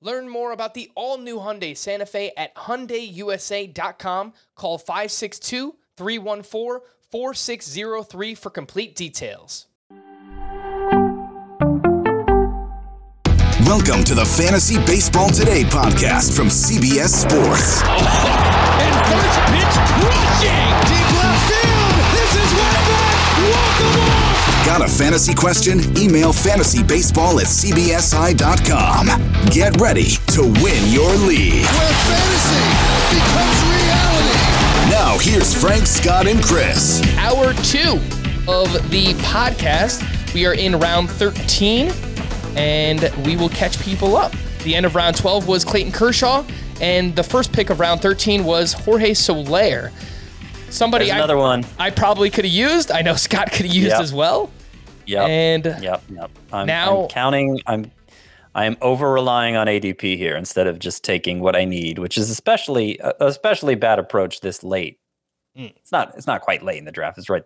Learn more about the all-new Hyundai Santa Fe at HyundaiUSA.com. Call 562-314-4603 for complete details. Welcome to the Fantasy Baseball Today podcast from CBS Sports. And first pitch rushing deep left field. This is way back. Welcome on. Got a fantasy question? Email fantasybaseball@cbsi.com. Get ready to win your league. Where fantasy becomes reality. Now, here's Frank, Scott, and Chris. Hour two of the podcast. We are in round 13, and we will catch people up. The end of round 12 was Clayton Kershaw, and the first pick of round 13 was Jorge Soler. Somebody I probably could have used. I know Scott could have used as well. Yep. I'm over-relying on ADP here instead of just taking what I need, which is especially bad approach this late. It's not quite late in the draft. It's right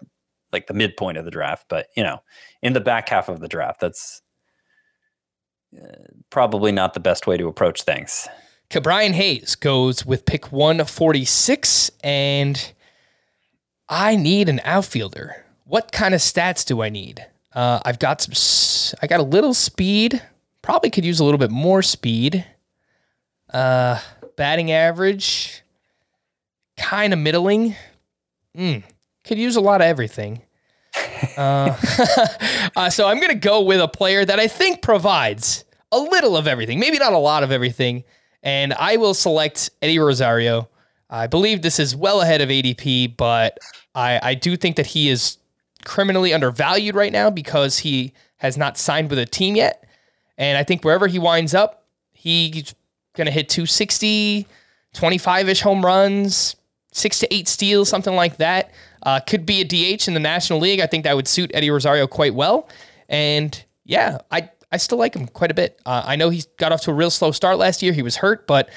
like the midpoint of the draft, but you know, in the back half of the draft, that's probably not the best way to approach things. Ke'Bryan Hayes goes with pick 146, and I need an outfielder. What kind of stats do I need? I got a little speed. Probably could use a little bit more speed. Batting average, kind of middling. Could use a lot of everything. So I'm going to go with a player that I think provides a little of everything, maybe not a lot of everything. And I will select Eddie Rosario. I believe this is well ahead of ADP, but I do think that he is criminally undervalued right now because he has not signed with a team yet. And I think wherever he winds up, he's going to hit 260, 25-ish home runs, 6 to 8 steals, something like that. Could be a DH in the National League. I think that would suit Eddie Rosario quite well. And yeah, I still like him quite a bit. I know he got off to a real slow start last year. He was hurt, but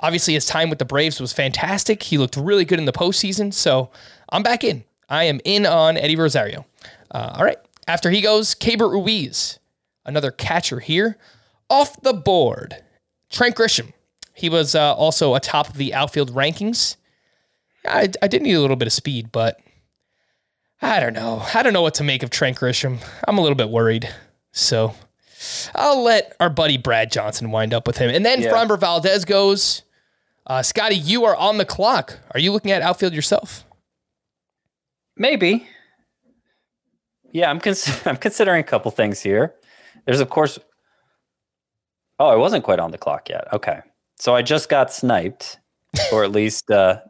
obviously, his time with the Braves was fantastic. He looked really good in the postseason, so I'm back in. I am in on Eddie Rosario. All right. After he goes, Caber Ruiz, another catcher here. Off the board, Trent Grisham. He was also atop of the outfield rankings. I did need a little bit of speed, but I don't know. I don't know what to make of Trent Grisham. I'm a little bit worried, so I'll let our buddy Brad Johnson wind up with him. And then Framber Valdez goes. Scotty, you are on the clock. Are you looking at outfield yourself? Maybe. Yeah, I'm considering a couple things here. There's, of course... Oh, I wasn't quite on the clock yet. Okay. So I just got sniped, or at least... I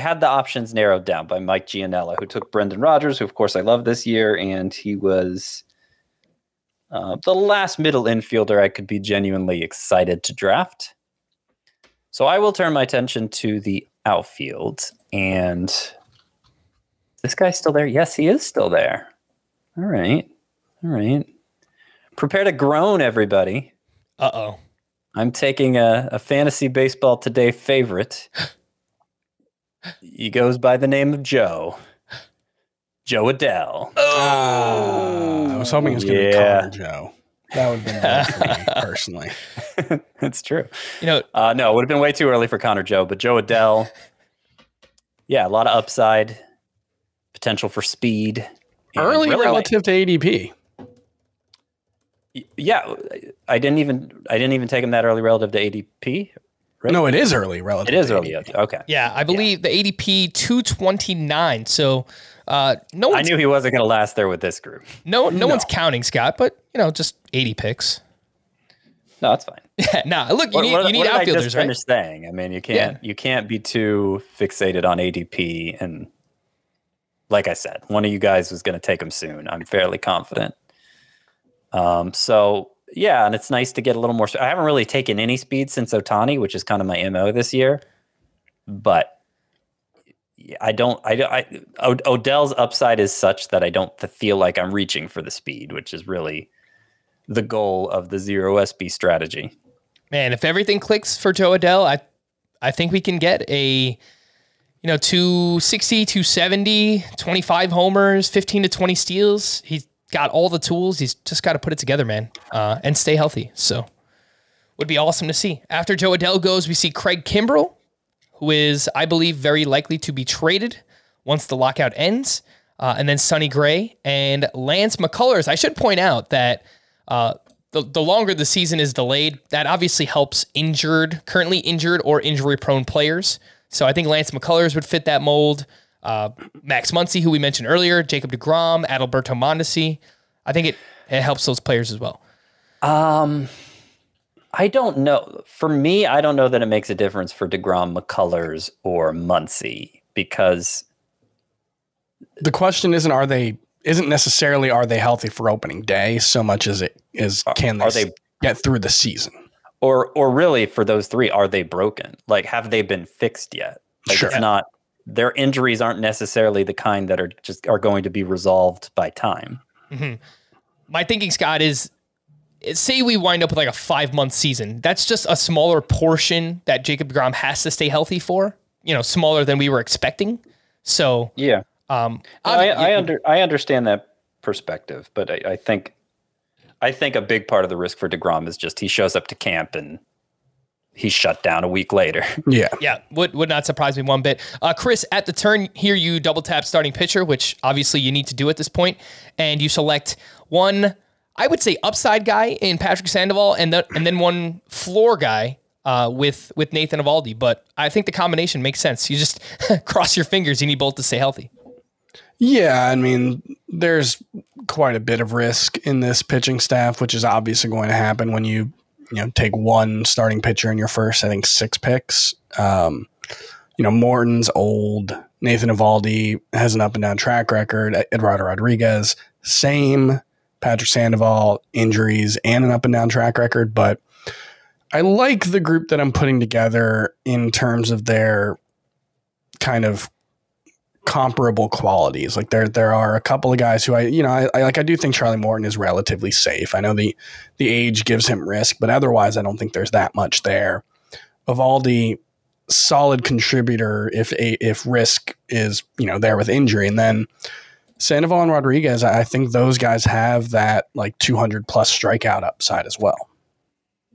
had the options narrowed down by Mike Gianella, who took Brendan Rodgers, who, of course, I love this year, and he was the last middle infielder I could be genuinely excited to draft. So I will turn my attention to the outfield. And is this guy still there? Yes, he is still there. All right. Prepare to groan, everybody. Uh-oh. I'm taking a Fantasy Baseball Today favorite. He goes by the name of Joe Adell. Oh! I was hoping it was going to be Connor Joe. That would have been bad for me, personally. That's true. You know, no, it would have been way too early for Connor Joe, but Joe Adell, a lot of upside, potential for speed. Early relative to ADP. Yeah, I didn't even take him that early relative to ADP. Right? No, it is early relative. It is early. Okay. Yeah, I believe the ADP 229. So, I knew he wasn't going to last there with this group. No one's counting, Scott. But you know, just 80 picks. No, that's fine. Yeah, look, you need outfielders, right? I mean, you can't be too fixated on ADP and like I said, one of you guys was going to take him soon. I'm fairly confident. So yeah, and it's nice to get a little more. I haven't really taken any speed since Otani, which is kind of my MO this year. But I don't. Odell's upside is such that I don't feel like I'm reaching for the speed, which is really the goal of the zero SB strategy. Man, if everything clicks for Joe Adell, I think we can get a 260, 270, 25 homers, 15 to 20 steals. He's got all the tools. He's just got to put it together, man, and stay healthy. So would be awesome to see. After Joe Adell goes, we see Craig Kimbrell, who is, I believe, very likely to be traded once the lockout ends, and then Sonny Gray and Lance McCullers. I should point out that the longer the season is delayed, that obviously helps currently injured or injury-prone players. So I think Lance McCullers would fit that mold. Max Muncy, who we mentioned earlier, Jacob DeGrom, Adalberto Mondesi. I think it helps those players as well. I don't know. For me, I don't know that it makes a difference for DeGrom, McCullers, or Muncy, because the question isn't necessarily are they healthy for opening day so much as it is can they get through the season? Or really for those three, are they broken? Like, have they been fixed yet? Like, sure. It's not, their injuries aren't necessarily the kind that are going to be resolved by time. Mm-hmm. My thinking, Scott, is, say we wind up with like a 5-month season. That's just a smaller portion that Jacob DeGrom has to stay healthy for, smaller than we were expecting. So, yeah, I understand that perspective, but I think a big part of the risk for DeGrom is just, he shows up to camp and he's shut down a week later. Yeah. Yeah. Would not surprise me one bit. Chris, at the turn here, you double tap starting pitcher, which obviously you need to do at this point. And you select one, I would say, upside guy in Patrick Sandoval, and then one floor guy with Nathan Eovaldi. But I think the combination makes sense. You just cross your fingers. You need both to stay healthy. Yeah, I mean, there's quite a bit of risk in this pitching staff, which is obviously going to happen when you take one starting pitcher in your first, I think, 6 picks. Morton's old. Nathan Eovaldi has an up and down track record. Eduardo Rodriguez, same. Patrick Sandoval, injuries and an up and down track record, but I like the group that I'm putting together in terms of their kind of comparable qualities. Like there are a couple of guys who I do think Charlie Morton is relatively safe. I know the age gives him risk, but otherwise I don't think there's that much there. Eovaldi, solid contributor if risk is, there with injury, and then Sandoval and Rodriguez, I think those guys have that like 200+ strikeout upside as well.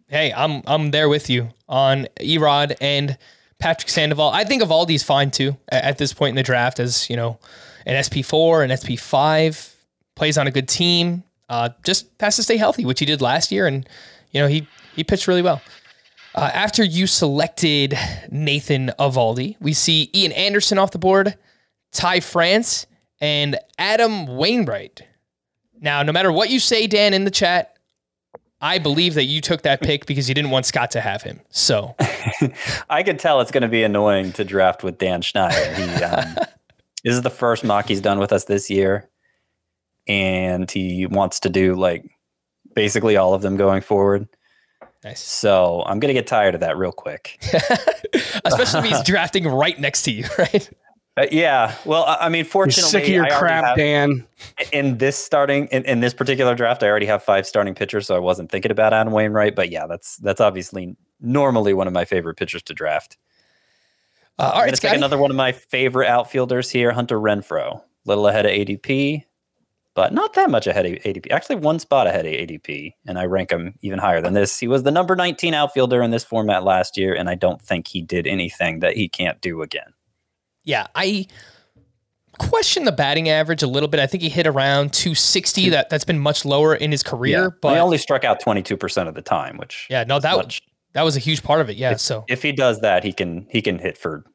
Hey, I'm there with you on Erod and Patrick Sandoval. I think Eovaldi's fine too at this point in the draft as, an SP4, an SP5, plays on a good team, just has to stay healthy, which he did last year. And, he pitched really well. After you selected Nathan Eovaldi, we see Ian Anderson off the board, Ty France, and Adam Wainwright. Now, no matter what you say, Dan, in the chat, I believe that you took that pick because you didn't want Scott to have him. So I could tell it's going to be annoying to draft with Dan Schneider. This is the first mock he's done with us this year, and he wants to do like basically all of them going forward. Nice. So I'm going to get tired of that real quick. Especially if he's drafting right next to you, right? Yeah, well, I mean, fortunately, you're sick of your crap, Dan. In this particular draft, I already have 5 starting pitchers, so I wasn't thinking about Adam Wainwright. But yeah, that's obviously normally one of my favorite pitchers to draft. All right, Scotty. Another one of my favorite outfielders here, Hunter Renfroe. A little ahead of ADP, but not that much ahead of ADP. Actually, one spot ahead of ADP, and I rank him even higher than this. He was the number 19 outfielder in this format last year, and I don't think he did anything that he can't do again. Yeah, I question the batting average a little bit. I think he hit around 260. That's been much lower in his career. Yeah, but he only struck out 22% of the time, which that was a huge part of it. Yeah, if he does that, he can hit for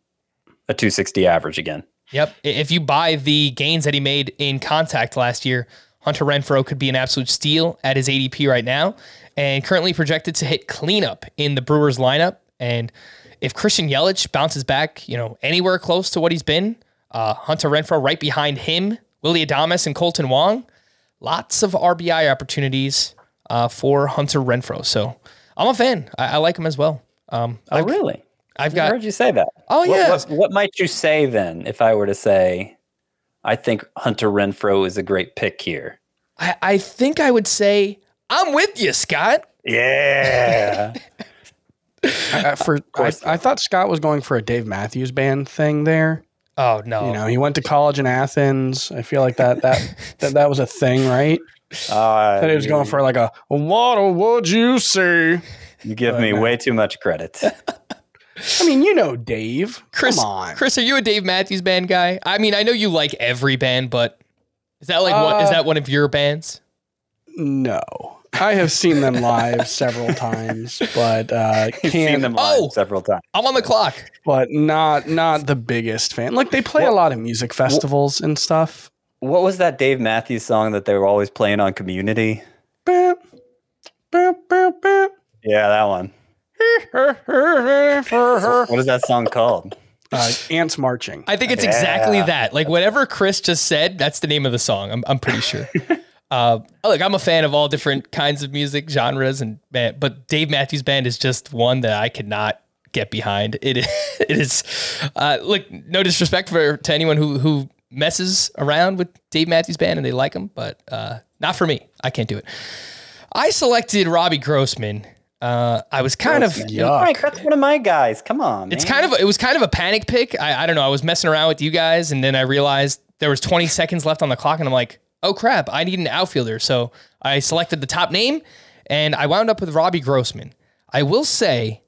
a 260 average again. Yep. If you buy the gains that he made in contact last year, Hunter Renfroe could be an absolute steal at his ADP right now, and currently projected to hit cleanup in the Brewers lineup. And if Christian Yelich bounces back, anywhere close to what he's been, Hunter Renfroe right behind him, Willy Adames and Colton Wong. Lots of RBI opportunities for Hunter Renfroe. So I'm a fan. I like him as well. Really? I heard you say that. Oh, yeah. What might you say then if I were to say, I think Hunter Renfroe is a great pick here? I think I would say, I'm with you, Scott. Yeah. I thought Scott was going for a Dave Matthews Band thing there. Oh, no. You know, he went to college in Athens. I feel like that was a thing, right? That he was going for like a, what would you say? You give me way too much credit. I mean, you know, Dave. Chris, are you a Dave Matthews Band guy? I mean, I know you like every band, but is that like is that one of your bands? No, I have seen them live several times, but several times. I'm on the clock, but not the biggest fan. Like they play a lot of music festivals and stuff. What was that Dave Matthews song that they were always playing on Community? Boop, boop, boop, boop. Yeah, that one. What is that song called? Ants Marching. I think it's exactly that. Like whatever Chris just said, that's the name of the song. I'm pretty sure. Look, I'm a fan of all different kinds of music genres, but Dave Matthews Band is just one that I could not get behind. It is look, no disrespect to anyone who messes around with Dave Matthews Band and they like him, but not for me. I can't do it. I selected Robbie Grossman. I was kind of yuck. That's one of my guys. Come on, man. It was kind of a panic pick. I don't know. I was messing around with you guys, and then I realized there was 20 seconds left on the clock, and I'm like, oh crap, I need an outfielder. So I selected the top name, and I wound up with Robbie Grossman. I will say,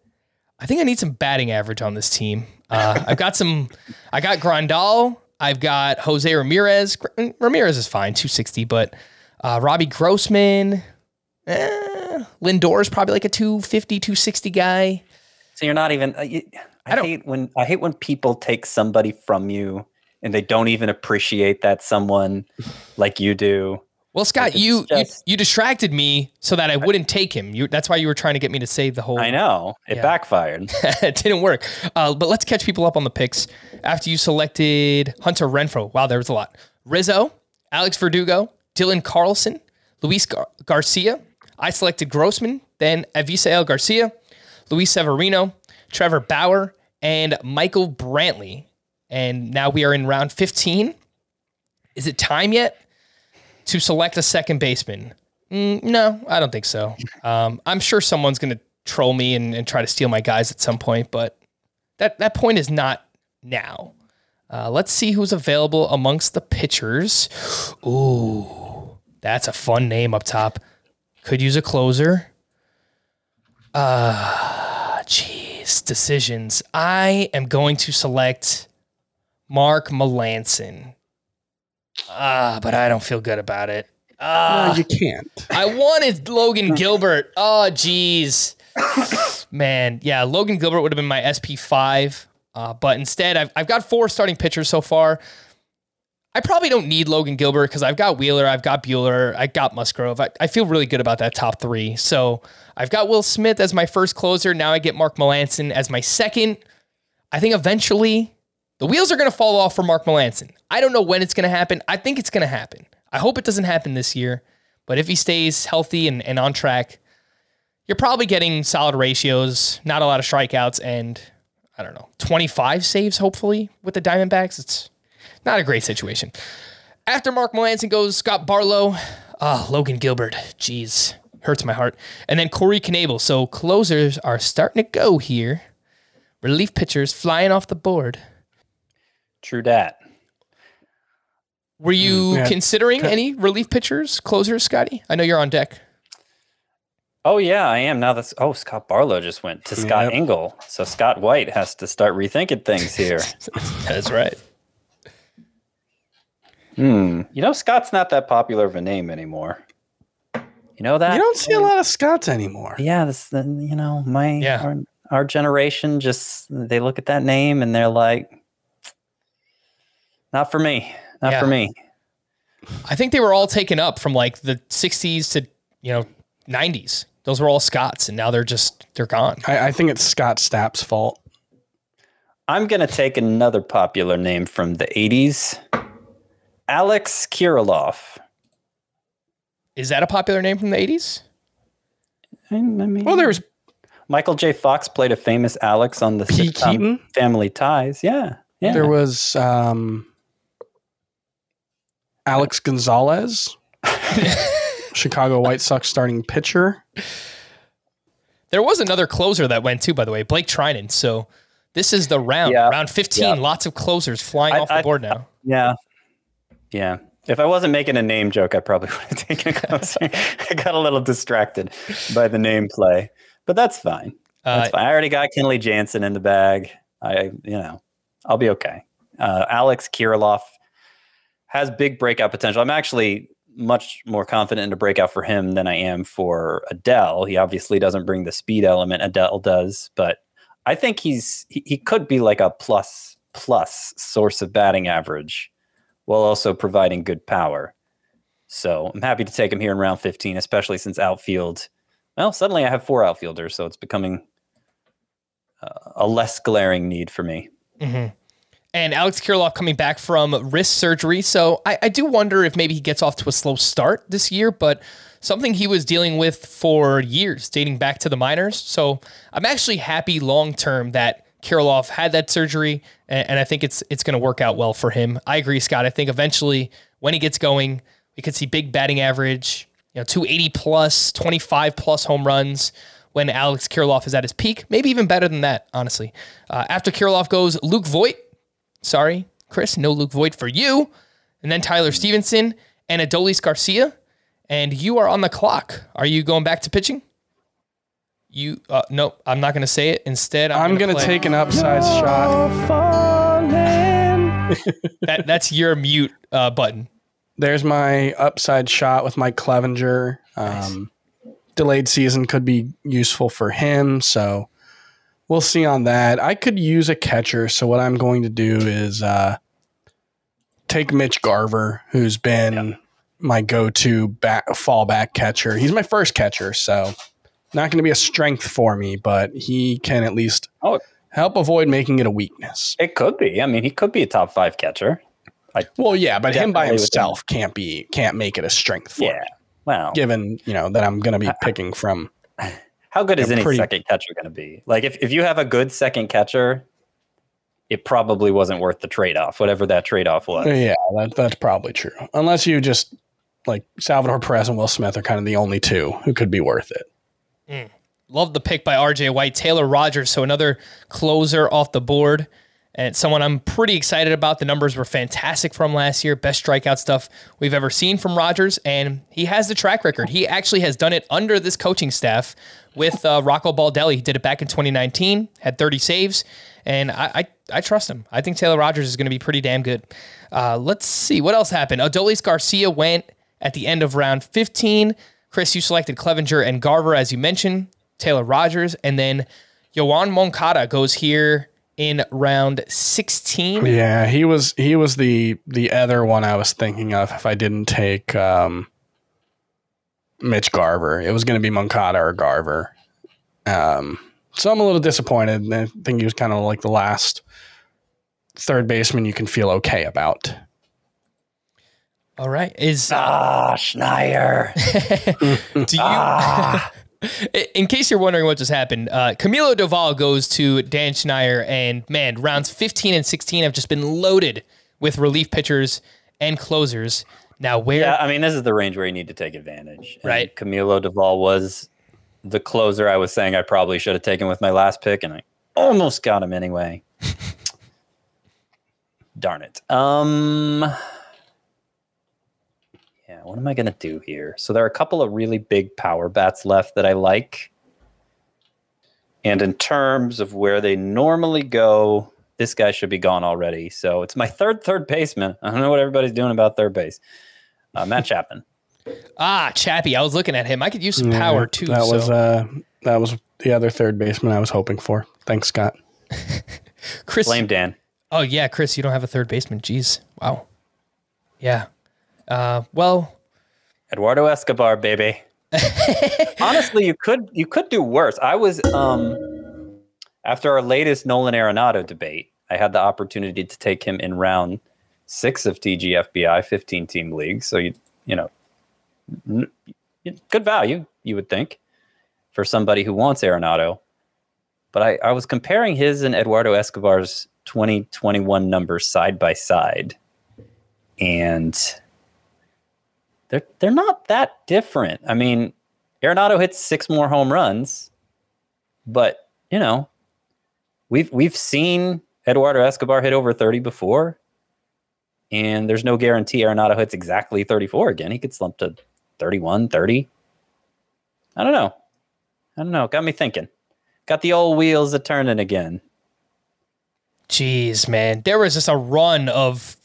I think I need some batting average on this team. I got Grandal. I've got Jose Ramirez. Ramirez is fine, 260, but Robbie Grossman. Lindor is probably like a 250, 260 guy. So you're not even. I hate when people take somebody from you and they don't even appreciate that someone like you do. Well, Scott, like you distracted me so that I wouldn't take him. That's why you were trying to get me to save the whole. I know it backfired. It didn't work. But let's catch people up on the picks. After you selected Hunter Renfroe, wow, there was a lot. Rizzo, Alex Verdugo, Dylan Carlson, Luis Garcia. I selected Grossman, then Avisaíl Garcia, Luis Severino, Trevor Bauer, and Michael Brantley. And now we are in round 15. Is it time yet to select a second baseman? No, I don't think so. I'm sure someone's going to troll me and try to steal my guys at some point, but that point is not now. Let's see who's available amongst the pitchers. Ooh, that's a fun name up top. Could use a closer. Decisions. I am going to select Mark Melancon. But I don't feel good about it. No, you can't. I wanted Logan Gilbert. Oh, jeez. Man, yeah, Logan Gilbert would have been my SP5. But instead, I've got four starting pitchers so far. I probably don't need Logan Gilbert because I've got Wheeler, I've got Buehler, I got Musgrove. I feel really good about that top three. So I've got Will Smith as my first closer. Now I get Mark Melancon as my second. I think eventually the wheels are going to fall off for Mark Melancon. I don't know when it's going to happen. I think it's going to happen. I hope it doesn't happen this year. But if he stays healthy and on track, you're probably getting solid ratios, not a lot of strikeouts, and I don't know, 25 saves hopefully with the Diamondbacks. It's not a great situation. After Mark Melancon goes Scott Barlow, Logan Gilbert. Jeez, hurts my heart. And then Corey Knebel. So closers are starting to go here. Relief pitchers flying off the board. True dat. Were you considering any relief pitchers, closers, Scotty? I know you're on deck. Oh, yeah, I am. Now that's Scott Barlow just went to Scott Engel. So Scott White has to start rethinking things here. That's right. You know, Scott's not that popular of a name anymore. You know that? You don't see a lot of Scotts anymore. Yeah, our generation just, they look at that name and they're like, not for me, for me. I think they were all taken up from like the 60s to, 90s. Those were all Scotts and now they're gone. I think it's Scott Stapp's fault. I'm going to take another popular name from the 80s. Alex Kirilloff. Is that a popular name from the 80s? I mean, well, there's... Michael J. Fox played a famous Alex on the sitcom Family Ties. Yeah, yeah. There was Alex Gonzalez, Chicago White Sox starting pitcher. There was another closer that went too, by the way, Blake Trinan. So this is the round, round 15. Yeah. Lots of closers flying off the board now. Yeah, yeah. If I wasn't making a name joke, I probably would have taken a closer. I got a little distracted by the name play. But that's fine. That's fine. I already got Kenley Jansen in the bag. I'll be okay. Alex Kirilloff has big breakout potential. I'm actually much more confident in a breakout for him than I am for Adell. He obviously doesn't bring the speed element Adell does, but I think he could be like a plus source of batting average while also providing good power. So I'm happy to take him here in round 15, especially since outfield. Well, suddenly I have four outfielders, so it's becoming a less glaring need for me. Mm-hmm. And Alex Kirilloff coming back from wrist surgery, so I do wonder if maybe he gets off to a slow start this year, but something he was dealing with for years, dating back to the minors. So I'm actually happy long-term that Kirilloff had that surgery, and I think it's going to work out well for him. I agree, Scott. I think eventually when he gets going, we could see big batting average, 280 plus, 25 plus home runs when Alex Kirilloff is at his peak. Maybe even better than that, honestly. After Kirilloff goes Luke Voigt. Sorry, Chris, no Luke Voigt for you. And then Tyler Stevenson and Adolis Garcia. And you are on the clock. Are you going back to pitching? You no, I'm not going to say it. Instead, I'm going to take an upside shot. That's your mute button. There's my upside shot with Mike Clevenger. Nice. Delayed season could be useful for him, so we'll see on that. I could use a catcher, so what I'm going to do is take Mitch Garver, who's been my go-to fallback catcher. He's my first catcher, so not going to be a strength for me, but he can at least help avoid making it a weakness. It could be. I mean, he could be a top five catcher. But him by himself can't make it a strength for me. Well, given that I'm going to be picking from. How good is any second catcher going to be? Like if you have a good second catcher, it probably wasn't worth the trade-off, whatever that trade-off was. Yeah, that's probably true. Unless you just like Salvador Perez and Will Smith are kind of the only two who could be worth it. Mm. Love the pick by R.J. White, Taylor Rogers. So another closer off the board. And someone I'm pretty excited about. The numbers were fantastic from last year. Best strikeout stuff we've ever seen from Rogers. And he has the track record. He actually has done it under this coaching staff with Rocco Baldelli. He did it back in 2019, had 30 saves. And I trust him. I think Taylor Rogers is going to be pretty damn good. Let's see. What else happened? Adolis Garcia went at the end of round 15. Chris, you selected Clevenger and Garver, as you mentioned. Taylor Rogers. And then Yoan Moncada goes here in round 16. Yeah, he was the other one I was thinking of if I didn't take Mitch Garver. It was going to be Moncada or Garver. So I'm a little disappointed. I think he was kind of like the last third baseman you can feel okay about. All right. Is Schneier. Do you... In case you're wondering what just happened, Camilo Doval goes to Dan Schneier, and man, rounds 15 and 16 have just been loaded with relief pitchers and closers. Now, this is the range where you need to take advantage. And right, Camilo Doval was the closer I was saying I probably should have taken with my last pick, and I almost got him anyway. Darn it. What am I going to do here? So there are a couple of really big power bats left that I like. And in terms of where they normally go, this guy should be gone already. So it's my third baseman. I don't know what everybody's doing about third base. Matt Chapman. Chappie. I was looking at him. I could use some power too. That was the other third baseman I was hoping for. Thanks, Scott. Chris. Blame Dan. Oh yeah. Chris, you don't have a third baseman. Jeez. Wow. Yeah. Eduardo Escobar, baby. Honestly, you could do worse. I was after our latest Nolan Arenado debate, I had the opportunity to take him in round 6 of TGFBI, 15-team league. So, you know, good value, you would think, for somebody who wants Arenado. But I was comparing his and Eduardo Escobar's 2021 numbers side by side, and they're not that different. I mean, Arenado hits 6 more home runs, but you know, we've seen Eduardo Escobar hit over 30 before, and there's no guarantee Arenado hits exactly 34 again. He could slump to 31, 30. I don't know. Got me thinking. Got the old wheels a-turning again. Jeez, man. There was just a run of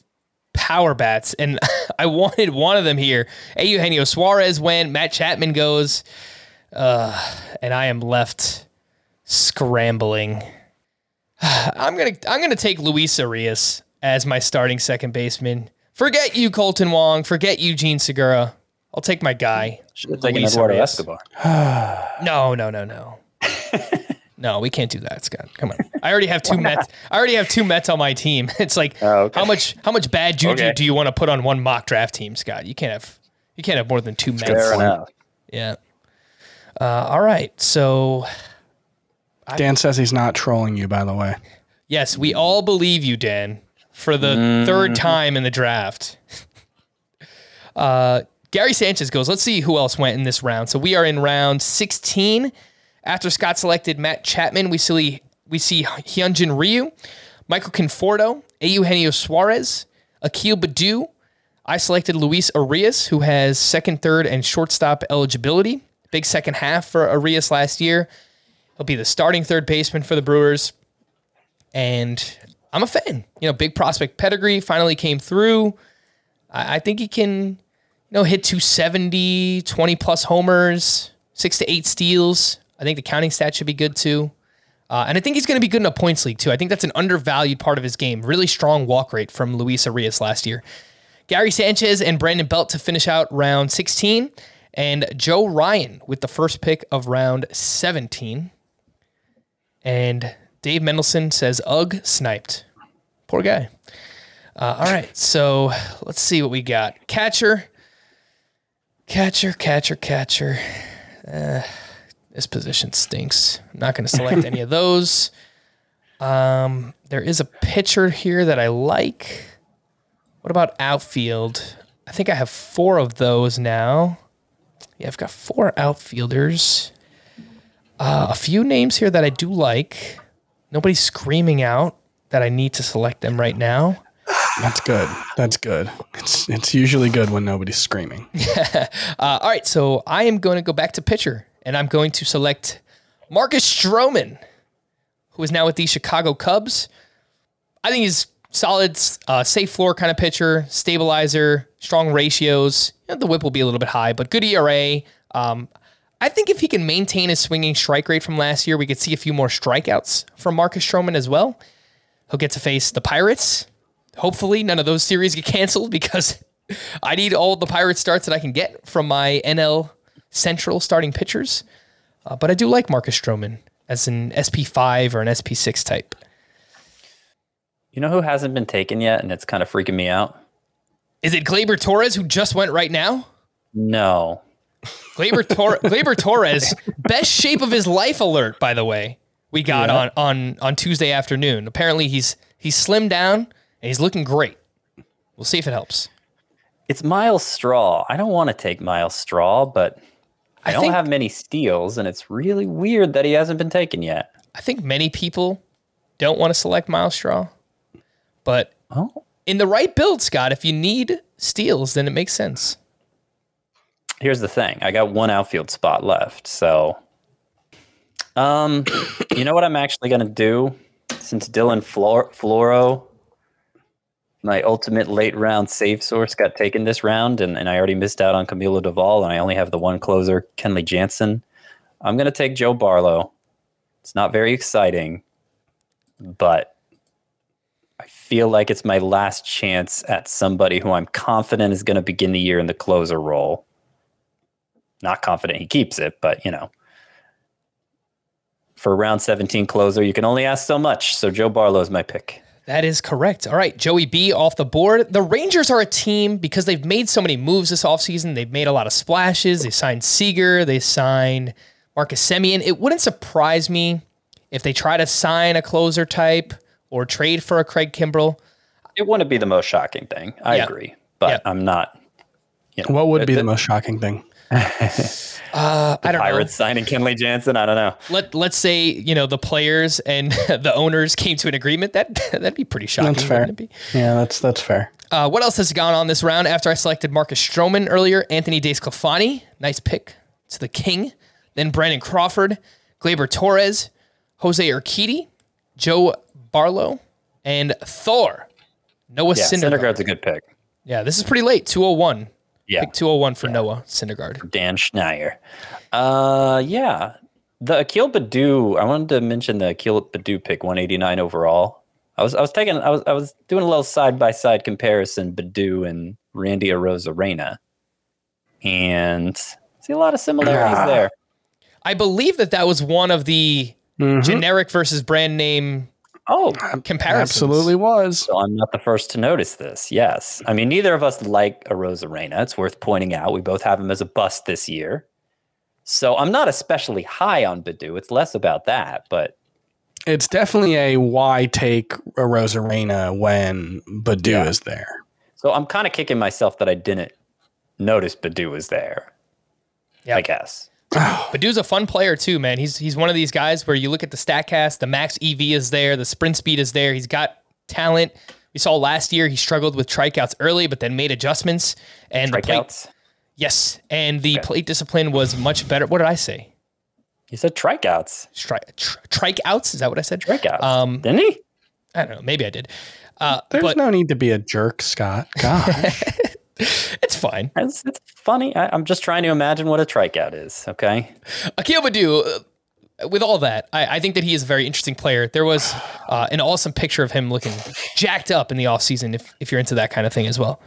power bats, and I wanted one of them here. Eugenio Suarez went, Matt Chapman goes, and I am left scrambling. I'm gonna take Luis Arias as my starting second baseman. Forget you, Colton Wong. Forget Eugene Segura. I'll take my guy. Should have taken Eduardo Escobar. No. No, we can't do that, Scott. Come on. I already have 2 Mets. I already have 2 Mets on my team. It's like, oh, okay. How much bad juju do you want to put on one mock draft team, Scott? You can't have more than 2 Mets. Fair enough. Yeah. All right. So Dan says he's not trolling you, by the way. Yes, we all believe you, Dan, for the third time in the draft. Gary Sanchez goes, let's see who else went in this round. So we are in round 16. After Scott selected Matt Chapman, we see Hyunjin Ryu, Michael Conforto, Eugenio Suarez, Akil Baddoo. I selected Luis Arias, who has second, third, and shortstop eligibility. Big second half for Arias last year. He'll be the starting third baseman for the Brewers. And I'm a fan. You know, big prospect pedigree finally came through. I think he can... No, hit 270, 20-plus homers, 6 to 8 steals. I think the counting stat should be good, too. And I think he's going to be good in a points league, too. I think that's an undervalued part of his game. Really strong walk rate from Luis Arias last year. Gary Sanchez and Brandon Belt to finish out round 16. And Joe Ryan with the first pick of round 17. And Dave Mendelson says, ugh, sniped. Poor guy. All right, so let's see what we got. Catcher. This position stinks. I'm not going to select any of those. There is a pitcher here that I like. What about outfield? I think I have 4 of those now. Yeah, I've got 4 outfielders. A few names here that I do like. Nobody's screaming out that I need to select them right now. That's good. It's usually good when nobody's screaming. All right, so I am going to go back to pitcher, and I'm going to select Marcus Stroman, who is now with the Chicago Cubs. I think he's solid, safe floor kind of pitcher, stabilizer, strong ratios. You know, the whip will be a little bit high, but good ERA. I think if he can maintain his swinging strike rate from last year, we could see a few more strikeouts from Marcus Stroman as well. He'll get to face the Pirates. Hopefully, none of those series get canceled because I need all the Pirate starts that I can get from my NL Central starting pitchers. But I do like Marcus Stroman as an SP5 or an SP6 type. You know who hasn't been taken yet, and it's kind of freaking me out? Is it Gleyber Torres, who just went right now? No. Gleyber Torres, best shape of his life alert, by the way, we got on Tuesday afternoon. Apparently, he's slimmed down. And he's looking great. We'll see if it helps. It's Miles Straw. I don't want to take Miles Straw, but I don't have many steals, and it's really weird that he hasn't been taken yet. I think many people don't want to select Miles Straw, but in the right build, Scott, if you need steals, then it makes sense. Here's the thing. I got 1 outfield spot left, so... you know what I'm actually going to do? Since Dylan Floro... my ultimate late-round save source got taken this round, and I already missed out on Camilo Duvall, and I only have the 1 closer, Kenley Jansen. I'm going to take Joe Barlow. It's not very exciting, but I feel like it's my last chance at somebody who I'm confident is going to begin the year in the closer role. Not confident he keeps it, but, you know. For round 17 closer, you can only ask so much, so Joe Barlow is my pick. That is correct. All right, Joey B off the board. The Rangers are a team because they've made so many moves this offseason. They've made a lot of splashes. They signed Seager. They signed Marcus Semien. It wouldn't surprise me if they try to sign a closer type or trade for a Craig Kimbrell. It wouldn't be the most shocking thing. I agree, but I'm not. You know, what would be the most shocking thing? Pirates signing Kenley Jansen. I don't know. Let's say, you know, the players and the owners came to an agreement. That'd be pretty shocking. That's fair. Yeah, that's fair. What else has gone on this round? After I selected Marcus Stroman earlier, Anthony DeSclafani, nice pick to the King. Then Brandon Crawford, Gleyber Torres, Jose Urquidy, Joe Barlow, and Thor. Noah Syndergaard. Syndergaard's a good pick. Yeah, this is pretty late. 201. Yeah. Pick 201 for Noah Syndergaard. Dan Schneier. The Akil Baddoo, I wanted to mention the Akil Baddoo pick, 189 overall. I was doing a little side-by-side comparison, Baddoo and Randy Arozarena. And I see a lot of similarities there. I believe that was one of the generic versus brand name comparisons. Absolutely was. So I'm not the first to notice this. Yes. I mean, neither of us like Arozarena. It's worth pointing out. We both have him as a bust this year. So I'm not especially high on Baddoo. It's less about that, but it's definitely a why take Arozarena when Baddoo is there. So I'm kind of kicking myself that I didn't notice Baddoo was there. Yeah, I guess. Badoo's a fun player too, man. He's one of these guys where you look at the Statcast, the max EV is there, the sprint speed is there. He's got talent. We saw last year he struggled with strikeouts early, but then made adjustments. And strikeouts? Plate discipline was much better. What did I say? You said strikeouts. Strikeouts? Is that what I said? Strikeouts. Didn't he? I don't know. Maybe I did. There's no need to be a jerk, Scott. Gosh. It's fine. It's funny. I'm just trying to imagine what a strikeout is. Okay. Akil Baddoo, with all that, I think that he is a very interesting player. There was an awesome picture of him looking jacked up in the offseason, if you're into that kind of thing as well.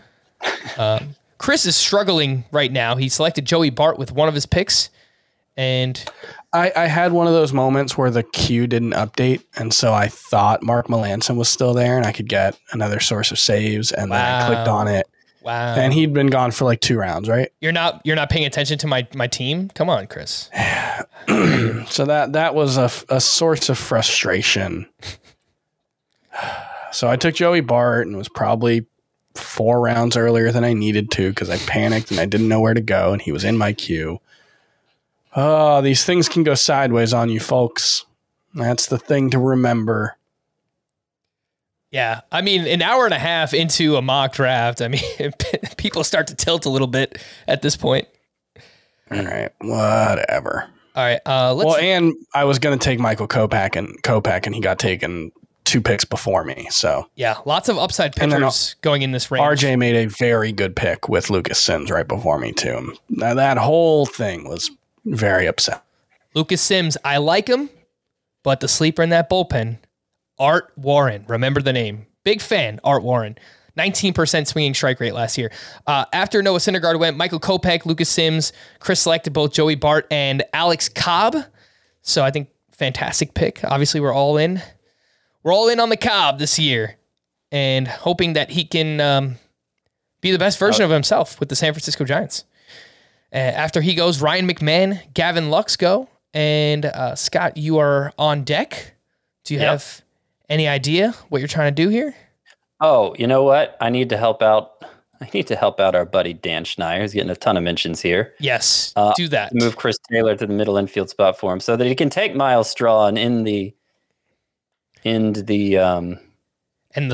Chris is struggling right now. He selected Joey Bart with one of his picks. And I had one of those moments where the queue didn't update. And so I thought Mark Melancon was still there and I could get another source of saves. And then I clicked on it. Wow. And he'd been gone for like 2 rounds, right? You're not paying attention to my team? Come on, Chris. So that was a source of frustration. So I took Joey Bart and was probably 4 rounds earlier than I needed to because I panicked and I didn't know where to go and he was in my queue. Oh, these things can go sideways on you folks. That's the thing to remember. Yeah, I mean, an hour and a half into a mock draft, I mean, people start to tilt a little bit at this point. All right, whatever. All right, and I was going to take Michael Kopech, and he got taken 2 picks before me. So yeah, lots of upside pitchers going in this range. RJ made a very good pick with Lucas Sims right before me too. Now, that whole thing was very upset. Lucas Sims, I like him, but the sleeper in that bullpen. Art Warren, remember the name. Big fan, Art Warren. 19% swinging strike rate last year. After Noah Syndergaard went, Michael Kopech, Lucas Sims, Chris selected both Joey Bart and Alex Cobb. So I think fantastic pick. Obviously, we're all in. We're all in on the Cobb this year and hoping that he can be the best version of himself with the San Francisco Giants. After he goes, Ryan McMahon, Gavin Lux go. And Scott, you are on deck. Do you have... any idea what you're trying to do here? Oh, you know what? I need to help out our buddy Dan Schneier, who's getting a ton of mentions here. Yes, do that. Move Chris Taylor to the middle infield spot for him so that he can take Miles Straw and in the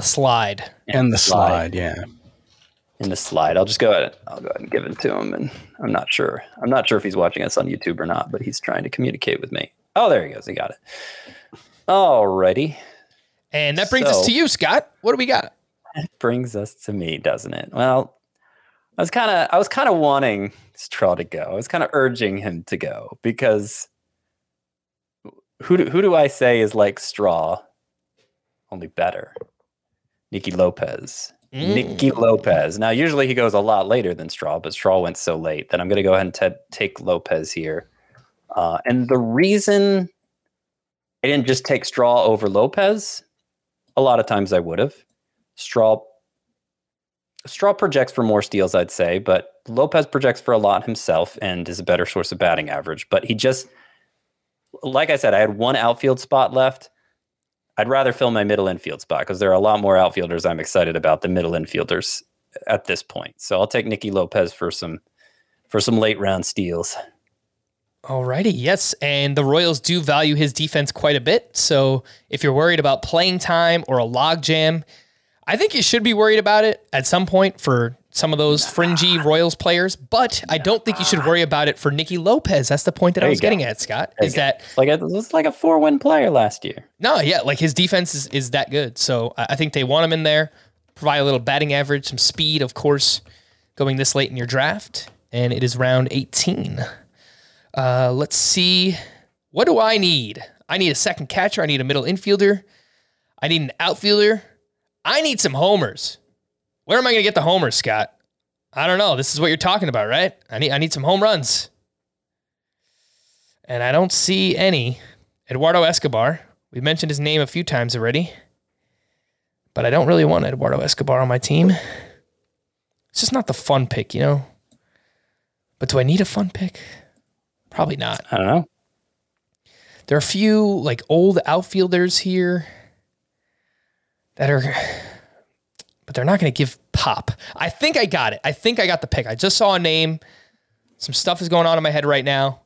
slide. I'll go ahead and give it to him. And I'm not sure if he's watching us on YouTube or not, but he's trying to communicate with me. Oh, there he goes. He got it. Alrighty. And that brings us to you, Scott. What do we got? That brings us to me, doesn't it? Well, I was kind of wanting Straw to go. I was kind of urging him to go because who do I say is like Straw, only better? Nicky Lopez. Nicky Lopez. Now, usually he goes a lot later than Straw, but Straw went so late that I'm going to go ahead and take Lopez here. And the reason I didn't just take Straw over Lopez. A lot of times I would have. Straw projects for more steals, I'd say, but Lopez projects for a lot himself and is a better source of batting average. But he just, like I said, I had one outfield spot left. I'd rather fill my middle infield spot because there are a lot more outfielders I'm excited about than middle infielders at this point. So I'll take Nicky Lopez for some late round steals. Alrighty, yes, and the Royals do value his defense quite a bit. So if you're worried about playing time or a logjam, I think you should be worried about it at some point for some of those fringy Royals players, but I don't think you should worry about it for Nicky Lopez. That's the point that I was getting at, Scott, is that it was like a 4-win player last year. No, yeah, like his defense is that good. So I think they want him in there, provide a little batting average, some speed, of course, going this late in your draft, and it is round 18. Let's see. What do I need? I need a second catcher. I need a middle infielder. I need an outfielder. I need some homers. Where am I going to get the homers, Scott? I don't know. This is what you're talking about, right? I need some home runs. And I don't see any. Eduardo Escobar. We mentioned his name a few times already. But I don't really want Eduardo Escobar on my team. It's just not the fun pick, you know? But do I need a fun pick? Probably not. I don't know. There are a few like old outfielders here that are, but they're not going to give pop. I think I got it. I think I got the pick. I just saw a name. Some stuff is going on in my head right now.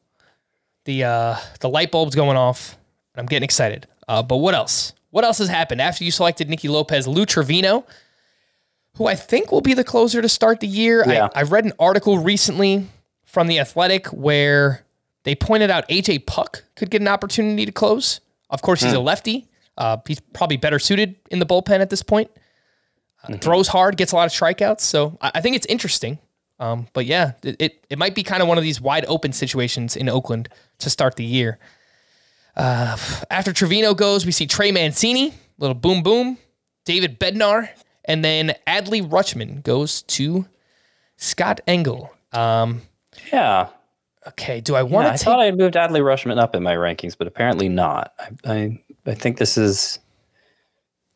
The light bulb's going off, and I'm getting excited. But what else? What else has happened after you selected Nicky Lopez? Lou Trevino, who I think will be the closer to start the year. Yeah. I read an article recently from The Athletic where they pointed out A.J. Puck could get an opportunity to close. Of course, he's a lefty. He's probably better suited in the bullpen at this point. Throws hard, gets a lot of strikeouts. So I think it's interesting. But yeah, it might be kind of one of these wide open situations in Oakland to start the year. After Trevino goes, we see Trey Mancini, little boom boom, David Bednar, and then Adley Rutschman goes to Scott Engel. Yeah. Okay. Do I want to? I thought I had moved Adley Rutschman up in my rankings, but apparently not. I think this is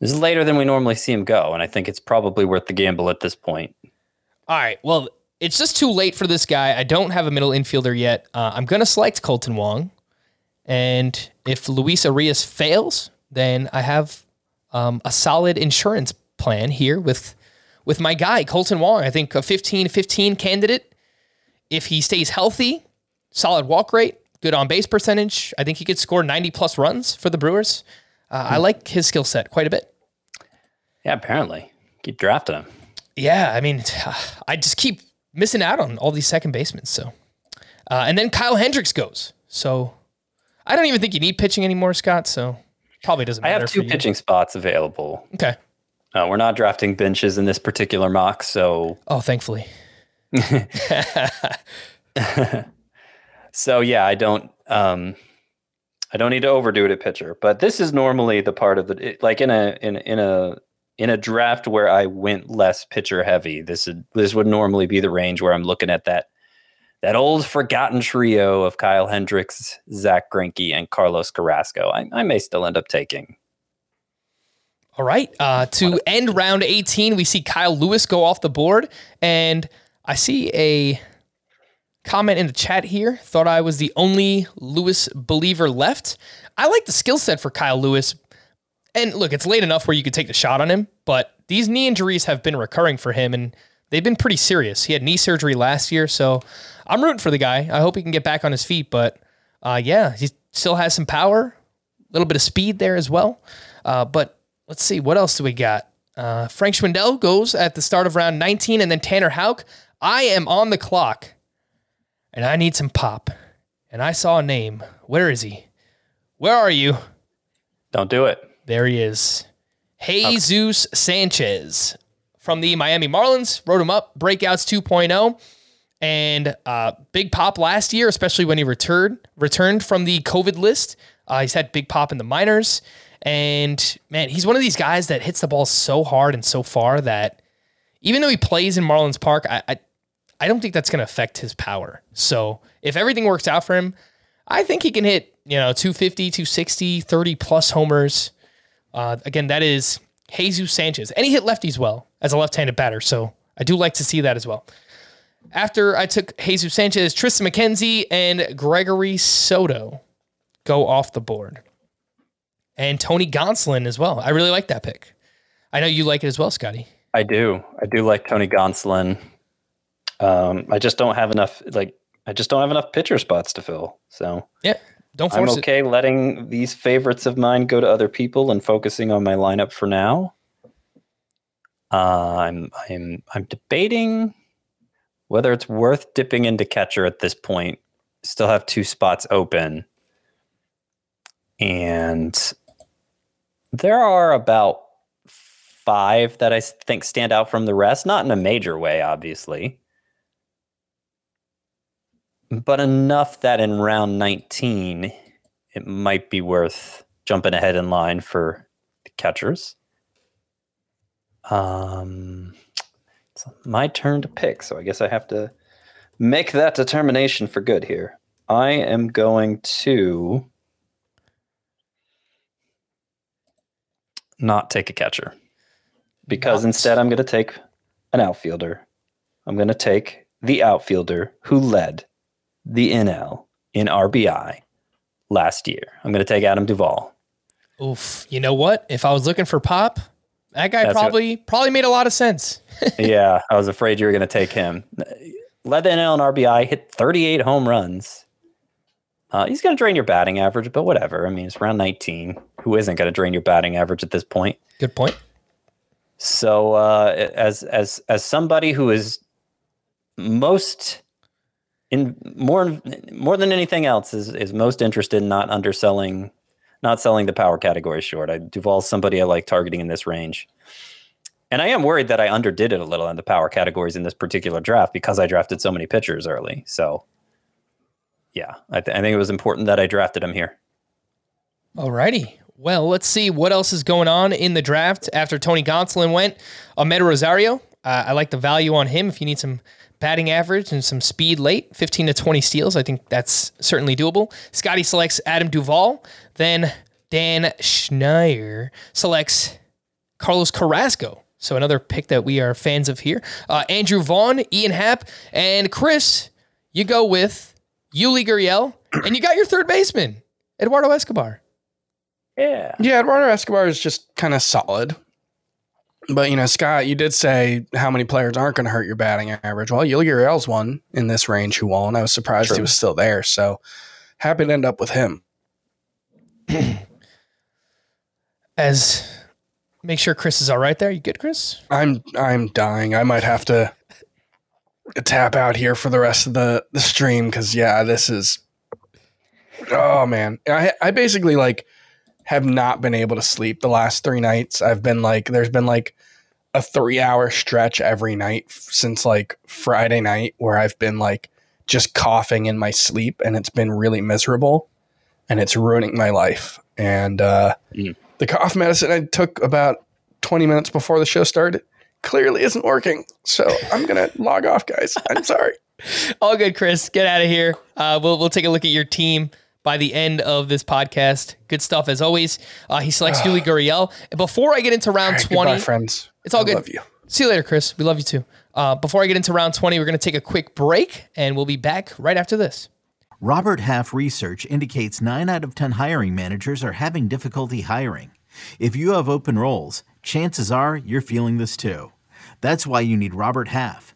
later than we normally see him go, and I think it's probably worth the gamble at this point. All right. Well, it's just too late for this guy. I don't have a middle infielder yet. I'm going to select Colton Wong, and if Luis Arias fails, then I have a solid insurance plan here with my guy Colton Wong. I think a 15-15 candidate. If he stays healthy, solid walk rate, good on-base percentage, I think he could score 90-plus runs for the Brewers. I like his skill set quite a bit. Yeah, apparently. Keep drafting him. Yeah, I mean, I just keep missing out on all these second basemen. So, and then Kyle Hendricks goes. So I don't even think you need pitching anymore, Scott, so probably doesn't matter. I have two pitching spots available. Okay. We're not drafting benches in this particular mock, so... Oh, thankfully. So yeah, I don't need to overdo it at pitcher, but this is normally the part of the like in a draft where I went less pitcher heavy. This would normally be the range where I'm looking at that old forgotten trio of Kyle Hendricks, Zach Greinke, and Carlos Carrasco. I may still end up taking. All right, to end round 18, we see Kyle Lewis go off the board, and I see a comment in the chat here. Thought I was the only Lewis believer left. I like the skill set for Kyle Lewis. And look, it's late enough where you could take the shot on him, but these knee injuries have been recurring for him, and they've been pretty serious. He had knee surgery last year, so I'm rooting for the guy. I hope he can get back on his feet, but yeah, he still has some power, a little bit of speed there as well. But let's see, what else do we got? Frank Schwindel goes at the start of round 19, and then Tanner Houck. I am on the clock, and I need some pop. And I saw a name. Where is he? Where are you? Don't do it. There he is. Jesus Sanchez from the Miami Marlins. Wrote him up. Breakouts 2.0. And big pop last year, especially when he returned from the COVID list. He's had big pop in the minors. And, man, he's one of these guys that hits the ball so hard and so far that even though he plays in Marlins Park, I don't think that's going to affect his power. So if everything works out for him, I think he can hit, 250, 260, 30-plus homers. Again, that is Jesus Sanchez. And he hit lefties well as a left-handed batter, so I do like to see that as well. After I took Jesus Sanchez, Tristan McKenzie and Gregory Soto go off the board. And Tony Gonsolin as well. I really like that pick. I know you like it as well, Scotty. I do. I do like Tony Gonsolin. I just don't have enough, pitcher spots to fill. So yeah, don't force it. I'm okay letting these favorites of mine go to other people and focusing on my lineup for now. I'm debating whether it's worth dipping into catcher at this point. Still have two spots open. And there are about five that I think stand out from the rest. Not in a major way, obviously, but enough that in round 19, it might be worth jumping ahead in line for the catchers. It's my turn to pick, so I guess I have to make that determination for good here. I am going to not take a catcher because instead I'm going to take an outfielder. I'm going to take the outfielder who led the NL in RBI last year. I'm going to take Adam Duvall. Oof. You know what? If I was looking for pop, that guy probably made a lot of sense. Yeah, I was afraid you were going to take him. Led the NL in RBI, hit 38 home runs. He's going to drain your batting average, but whatever. I mean, it's round 19. Who isn't going to drain your batting average at this point? Good point. So as somebody who is more than anything else is most interested in not selling the power category short. Duvall's somebody I like targeting in this range. And I am worried that I underdid it a little in the power categories in this particular draft because I drafted so many pitchers early. So yeah, I think it was important that I drafted him here. All righty. Well, let's see what else is going on in the draft. After Tony Gonsolin went, Ahmed Rosario. I like the value on him if you need some batting average and some speed late, 15 to 20 steals. I think that's certainly doable. Scotty selects Adam Duvall. Then Dan Schneider selects Carlos Carrasco. So another pick that we are fans of here. Andrew Vaughn, Ian Happ, and Chris, you go with Yuli Gurriel, and you got your third baseman, Eduardo Escobar. Yeah, Eduardo Escobar is just kind of solid. But, Scott, you did say how many players aren't going to hurt your batting average. Well, Yuli Gurriel's one in this range who won't. I was surprised He was still there. So happy to end up with him. Make sure Chris is all right there. You good, Chris? I'm dying. I might have to tap out here for the rest of the stream because, yeah, this is – oh, man. I basically, have not been able to sleep the last three nights. I've been there's been a 3-hour stretch every night since Friday night where I've been just coughing in my sleep, and it's been really miserable and it's ruining my life. And the cough medicine I took about 20 minutes before the show started clearly isn't working. So I'm going to log off, guys. I'm sorry. All good, Chris. Get out of here. We'll take a look at your team by the end of this podcast. Good stuff as always. He selects Yuli Gurriel. Before I get into round 20, goodbye, friends. It's all good. Love you. See you later, Chris. We love you too. Before I get into round 20, we're going to take a quick break, and we'll be back right after this. Robert Half research indicates 9 out of 10 hiring managers are having difficulty hiring. If you have open roles, chances are you're feeling this too. That's why you need Robert Half.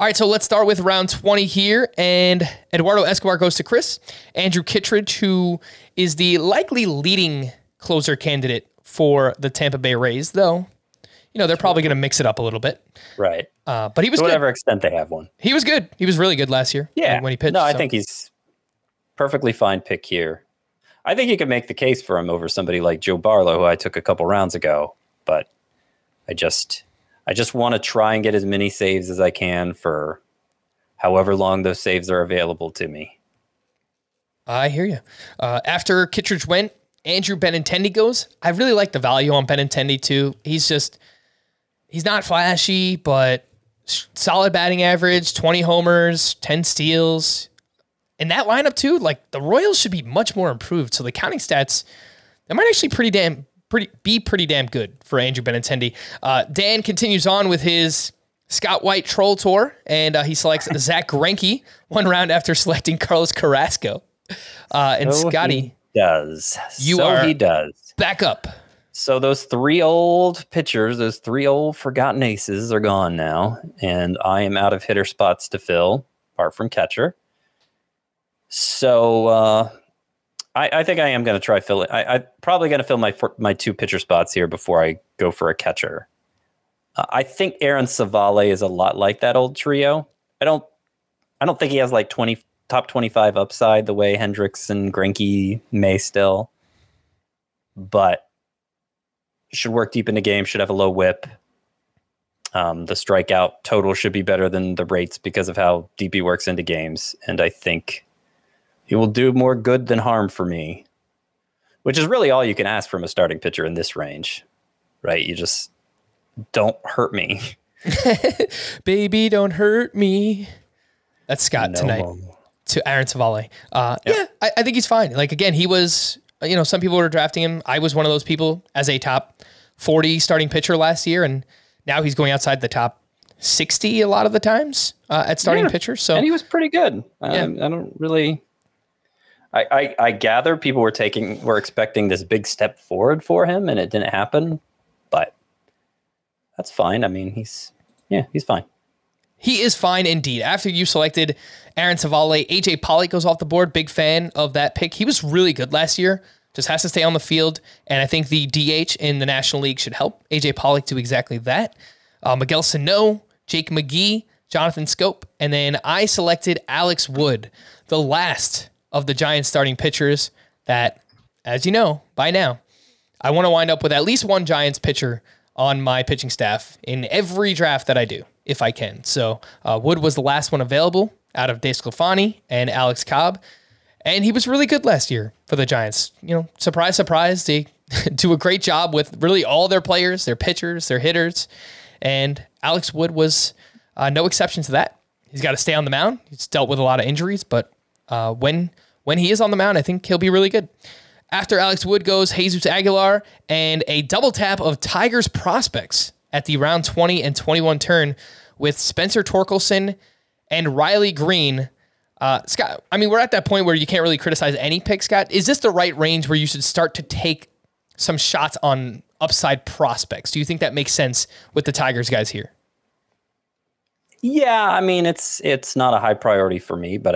All right, so let's start with round 20 here, and Eduardo Escobar goes to Chris. Andrew Kittredge, who is the likely leading closer candidate for the Tampa Bay Rays, though, you know, they're probably going to mix it up a little bit. Right. But he was good. To whatever extent they have one. He was good. He was really good last year when he pitched. No, I think he's perfectly fine pick here. I think you could make the case for him over somebody like Joe Barlow, who I took a couple rounds ago, but I just want to try and get as many saves as I can for however long those saves are available to me. I hear you. After Kittredge went, Andrew Benintendi goes. I really like the value on Benintendi too. He's not flashy, but solid batting average, 20 homers, 10 steals. And that lineup too, like the Royals should be much more improved. So the counting stats, they might actually be pretty damn good for Andrew Benintendi. Dan continues on with his Scott White troll tour, and he selects Zach Greinke one round after selecting Carlos Carrasco. And so Scotty does. Back up. So those three old forgotten aces are gone now, and I am out of hitter spots to fill, apart from catcher. So I think I am going to try fill it. I'm probably going to fill my two pitcher spots here before I go for a catcher. I think Aaron Savale is a lot like that old trio. I don't think he has like top 25 upside the way Hendricks and Greinke may still, but should work deep in the game. Should have a low WHIP. The strikeout total should be better than the rates because of how deep he works into games, and I think he will do more good than harm for me, which is really all you can ask from a starting pitcher in this range, right? You just don't hurt me. Baby, don't hurt me. That's Scott tonight to Aaron Savale. I think he's fine. Like, again, he was, you know, some people were drafting him. I was one of those people as a top 40 starting pitcher last year, and now he's going outside the top 60 a lot of the times at starting pitcher. So, and he was pretty good. I don't really... I gather people were expecting this big step forward for him, and it didn't happen, but that's fine. I mean, he's fine. He is fine indeed. After you selected Aaron Savale, AJ Pollock goes off the board. Big fan of that pick. He was really good last year. Just has to stay on the field, and I think the DH in the National League should help AJ Pollock do exactly that. Miguel Sano, Jake McGee, Jonathan Scope, and then I selected Alex Wood, the last of the Giants starting pitchers that, as you know, by now, I want to wind up with at least one Giants pitcher on my pitching staff in every draft that I do, if I can. So Wood was the last one available out of DeSclafani and Alex Cobb, and he was really good last year for the Giants. You know, surprise, surprise, they do a great job with really all their players, their pitchers, their hitters, and Alex Wood was no exception to that. He's got to stay on the mound. He's dealt with a lot of injuries, but when he is on the mound, I think he'll be really good. After Alex Wood goes Jesus Aguilar, and a double tap of Tigers prospects at the round 20 and 21 turn with Spencer Torkelson and Riley Green. Scott, I mean, we're at that point where you can't really criticize any pick, Scott. Is this the right range where you should start to take some shots on upside prospects? Do you think that makes sense with the Tigers guys here? Yeah, I mean, it's not a high priority for me, but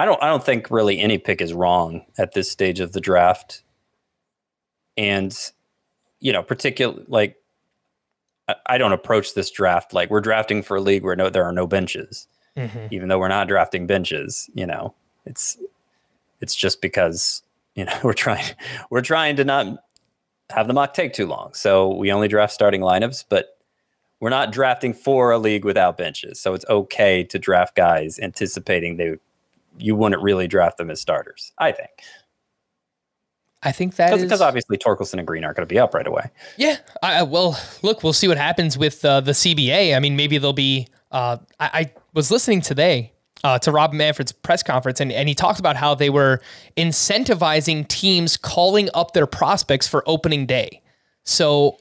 I don't think really any pick is wrong at this stage of the draft. And, you know, particularly like I don't approach this draft like we're drafting for a league where there are no benches, even though we're not drafting benches. You know, it's just because, you know, we're trying to not have the mock take too long. So we only draft starting lineups, but we're not drafting for a league without benches. So it's okay to draft guys anticipating you wouldn't really draft them as starters, I think. I think that is... Because obviously Torkelson and Green aren't going to be up right away. Yeah. Well, look, we'll see what happens with the CBA. I mean, maybe they'll be... I was listening today to Rob Manfred's press conference, and he talked about how they were incentivizing teams calling up their prospects for opening day. So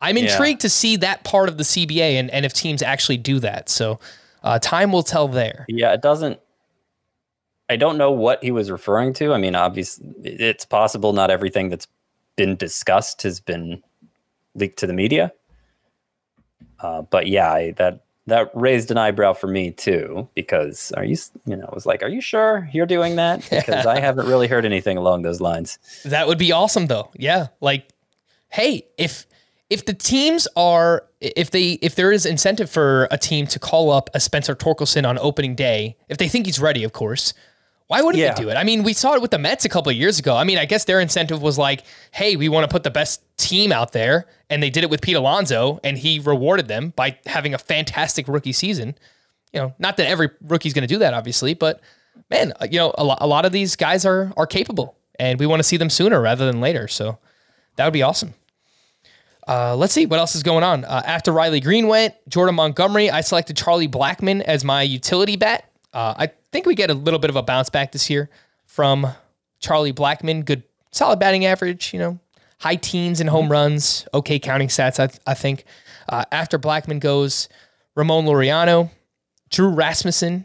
I'm intrigued to see that part of the CBA and if teams actually do that. So time will tell there. Yeah, it doesn't... I don't know what he was referring to. I mean, obviously, it's possible not everything that's been discussed has been leaked to the media. But yeah, that raised an eyebrow for me too, because I was like, are you sure you're doing that? Because I haven't really heard anything along those lines. That would be awesome though. Yeah. Like, hey, if the teams are, if there is incentive for a team to call up a Spencer Torkelson on opening day, if they think he's ready, of course, why wouldn't they do it? I mean, we saw it with the Mets a couple of years ago. I mean, I guess their incentive was like, hey, we want to put the best team out there. And they did it with Pete Alonso, and he rewarded them by having a fantastic rookie season. You know, not that every rookie's going to do that, obviously, but man, you know, a lot of these guys are capable, and we want to see them sooner rather than later. So that would be awesome. Let's see what else is going on. After Riley Green went, Jordan Montgomery, I selected Charlie Blackmon as my utility bat. I think we get a little bit of a bounce back this year from Charlie Blackmon. Good, solid batting average, you know, high teens in home runs, okay counting stats, I think. After Blackmon goes Ramon Laureano, Drew Rasmussen,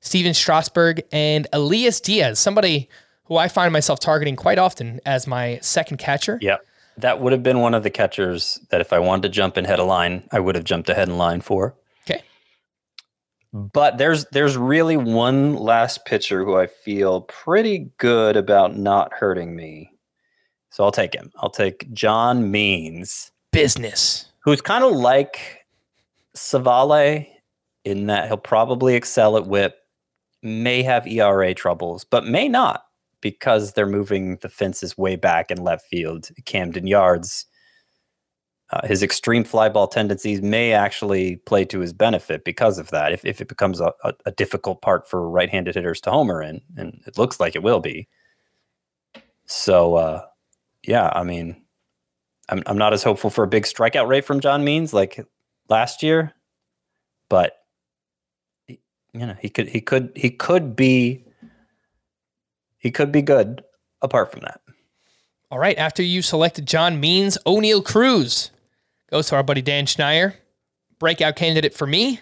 Steven Strasburg, and Elias Diaz, somebody who I find myself targeting quite often as my second catcher. Yep. That would have been one of the catchers that if I wanted to jump and head a line, I would have jumped ahead in line for. Okay. But there's really one last pitcher who I feel pretty good about not hurting me. So I'll take him. I'll take John Means. Business. Who's kind of like Savale in that he'll probably excel at whip, may have ERA troubles, but may not, because they're moving the fences way back in left field, Camden Yards. His extreme fly ball tendencies may actually play to his benefit because of that. If it becomes a difficult part for right-handed hitters to homer in, and it looks like it will be. So, yeah, I mean, I'm not as hopeful for a big strikeout rate from John Means like last year, but you know, he could be good apart from that. All right. After you selected John Means, O'Neal Cruz goes to our buddy Dan Schneier, breakout candidate for me.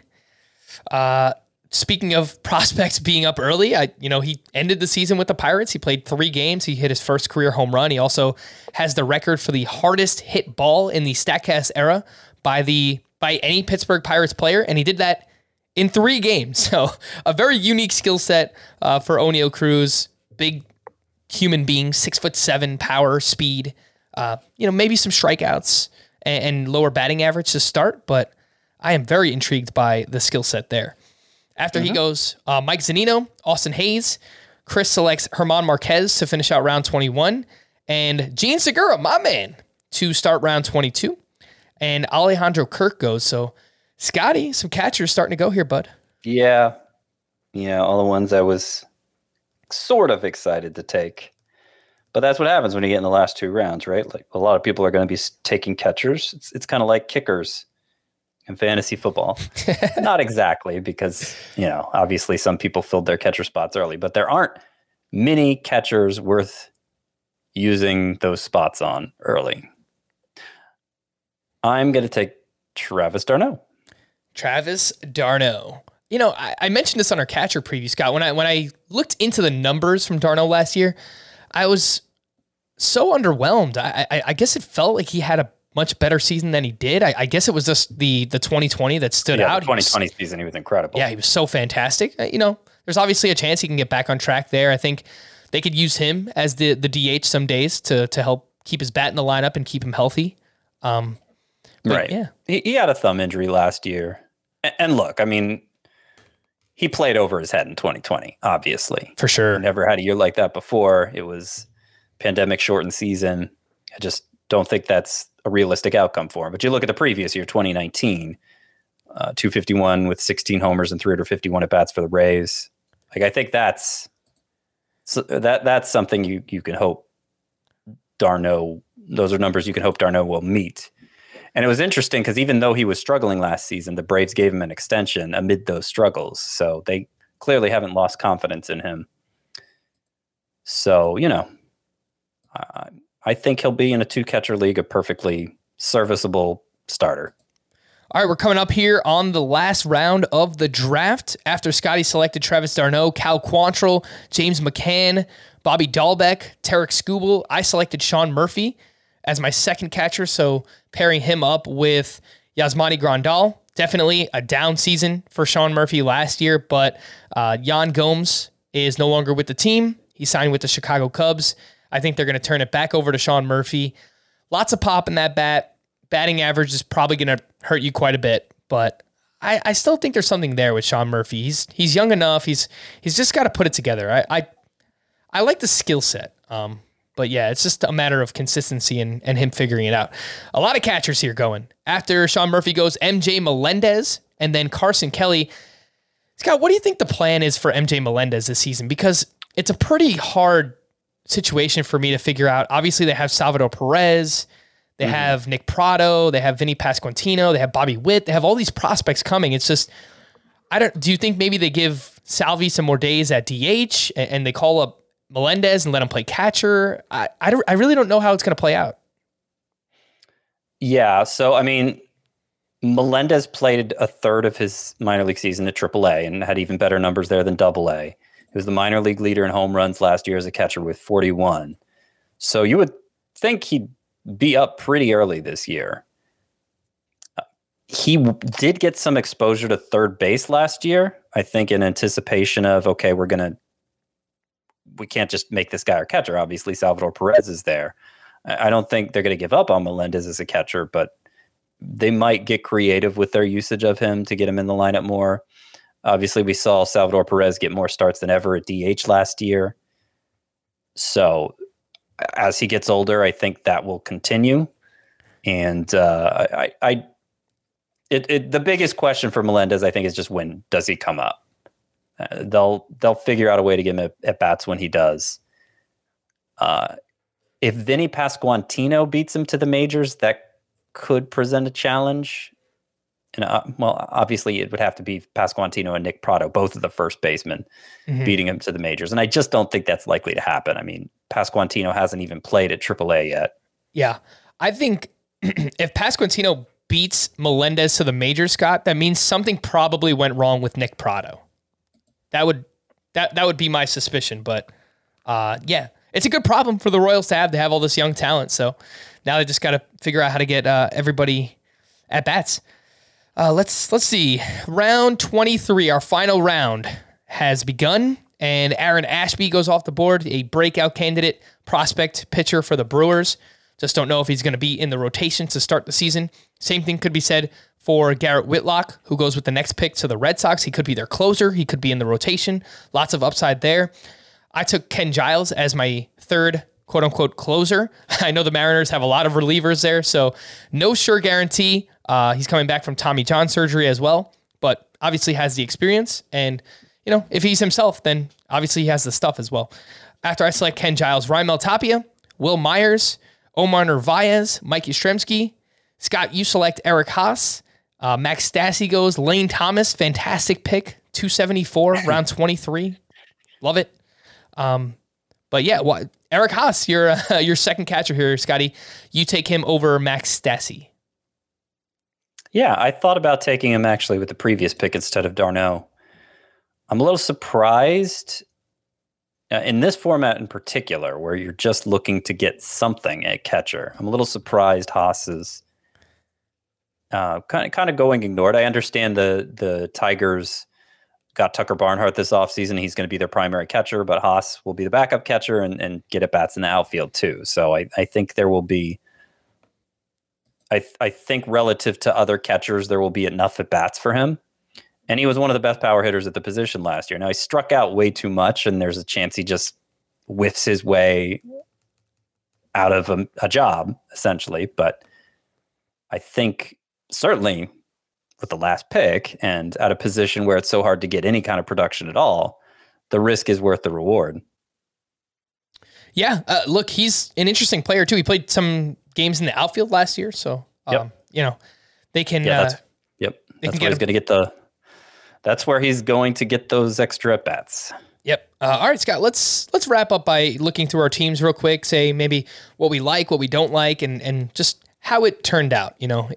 Speaking of prospects being up early, he ended the season with the Pirates. He played 3 games. He hit his first career home run. He also has the record for the hardest hit ball in the Statcast era by any Pittsburgh Pirates player. And he did that in 3 games. So a very unique skill set for O'Neal Cruz. Big human being, 6'7", power, speed, maybe some strikeouts and lower batting average to start, but I am very intrigued by the skill set there. After he goes, Mike Zunino, Austin Hayes, Chris selects Germán Marquez to finish out round 21, and Gene Segura, my man, to start round 22, and Alejandro Kirk goes. So, Scotty, some catchers starting to go here, bud. Yeah, all the ones I was sort of excited to take, but that's what happens when you get in the last 2 rounds, right? Like a lot of people are going to be taking catchers. It's kind of like kickers in fantasy football. Not exactly, because obviously some people filled their catcher spots early, but there aren't many catchers worth using those spots on early. I'm going to take Travis d'Arnaud. You know, I mentioned this on our catcher preview, Scott. When I looked into the numbers from d'Arnaud last year, I was so underwhelmed. I guess it felt like he had a much better season than he did. I guess it was just the 2020 that stood out. The 2020 season, he was incredible. Yeah, he was so fantastic. You know, there's obviously a chance he can get back on track there. I think they could use him as the DH some days to help keep his bat in the lineup and keep him healthy. Right. Yeah. He had a thumb injury last year. And look, I mean, he played over his head in 2020, obviously. For sure. He never had a year like that before. It was pandemic-shortened season. I just don't think that's a realistic outcome for him. But you look at the previous year, 2019, 251 with 16 homers and 351 at-bats for the Rays. Like, I think that's something you can hope d'Arnaud, those are numbers you can hope d'Arnaud will meet. And it was interesting because even though he was struggling last season, the Braves gave him an extension amid those struggles. So they clearly haven't lost confidence in him. So, I think he'll be in a 2-catcher league, a perfectly serviceable starter. All right, we're coming up here on the last round of the draft. After Scotty selected Travis d'Arnaud, Cal Quantrill, James McCann, Bobby Dahlbeck, Tarek Skubal, I selected Sean Murphy as my second catcher, so pairing him up with Yasmani Grandal, Definitely a down season for Sean Murphy last year, but Yan Gomes is no longer with the team. He signed with the Chicago Cubs. I think they're going to turn it back over to Sean Murphy. Lots of pop in that bat. Batting average is probably going to hurt you quite a bit, but I still think there's something there with Sean Murphy. He's young enough. He's just got to put it together. I like the skill set, but yeah, it's just a matter of consistency and him figuring it out. A lot of catchers here going. After Sean Murphy goes MJ Melendez and then Carson Kelly. Scott, what do you think the plan is for MJ Melendez this season? Because it's a pretty hard situation for me to figure out. Obviously, they have Salvador Perez. They have Nick Prado. They have Vinny Pasquantino. They have Bobby Witt. They have all these prospects coming. It's just, do you think maybe they give Salvi some more days at DH and they call up Melendez and let him play catcher? I really don't know how it's going to play out. Yeah, so I mean, Melendez played a third of his minor league season at AAA and had even better numbers there than AA. He was the minor league leader in home runs last year as a catcher with 41. So you would think he'd be up pretty early this year. He did get some exposure to third base last year, I think in anticipation of, okay, we can't just make this guy our catcher. Obviously, Salvador Perez is there. I don't think they're going to give up on Melendez as a catcher, but they might get creative with their usage of him to get him in the lineup more. Obviously, we saw Salvador Perez get more starts than ever at DH last year. So as he gets older, I think that will continue. And the biggest question for Melendez, I think, is just when does he come up? They'll figure out a way to get him at bats when he does. If Vinny Pasquantino beats him to the majors, that could present a challenge. And obviously it would have to be Pasquantino and Nick Prado, both of the first basemen, beating him to the majors. And I just don't think that's likely to happen. I mean, Pasquantino hasn't even played at AAA yet. Yeah, I think if Pasquantino beats Melendez to the majors, Scott, that means something probably went wrong with Nick Prado. That would be my suspicion, but yeah, it's a good problem for the Royals to have. They have all this young talent, so now they just got to figure out how to get everybody at bats. Let's see. Round 23, our final round, has begun, and Aaron Ashby goes off the board, a breakout candidate, prospect pitcher for the Brewers. Just don't know if he's going to be in the rotation to start the season. Same thing could be said for Garrett Whitlock, who goes with the next pick to the Red Sox. He could be their closer. He could be in the rotation. Lots of upside there. I took Ken Giles as my third quote-unquote closer. I know the Mariners have a lot of relievers there, so no sure guarantee. He's coming back from Tommy John surgery as well, but obviously has the experience. And, you know, if he's himself, then obviously he has the stuff as well. After I select Ken Giles, Raimel Tapia, Will Myers, Omar Narvaez, Mike Yastrzemski. Scott, you select Eric Haas. Max Stassi goes. Lane Thomas, fantastic pick, 274, round 23. Love it. But yeah, Eric Haas, your second catcher here, Scotty. You take him over Max Stassi. Yeah, I thought about taking him actually with the previous pick instead of d'Arnaud. I'm a little surprised in this format in particular, where you're just looking to get something at catcher. I'm a little surprised Haas is kind of going ignored. I understand the Tigers got Tucker Barnhart this offseason. He's going to be their primary catcher, but Haas will be the backup catcher and get at bats in the outfield too. So I think there will be, I think relative to other catchers, there will be enough at bats for him. And he was one of the best power hitters at the position last year. Now he struck out way too much, and there's a chance he just whiffs his way out of a job essentially. But I think, certainly with the last pick and at a position where it's so hard to get any kind of production at all, the risk is worth the reward. Yeah. Look, he's an interesting player too. He played some games in the outfield last year. So, you know, they can, that's where he's going to get those extra at bats. Yep. All right, Scott, let's wrap up by looking through our teams real quick, say maybe what we like, what we don't like, and just how it turned out, you know,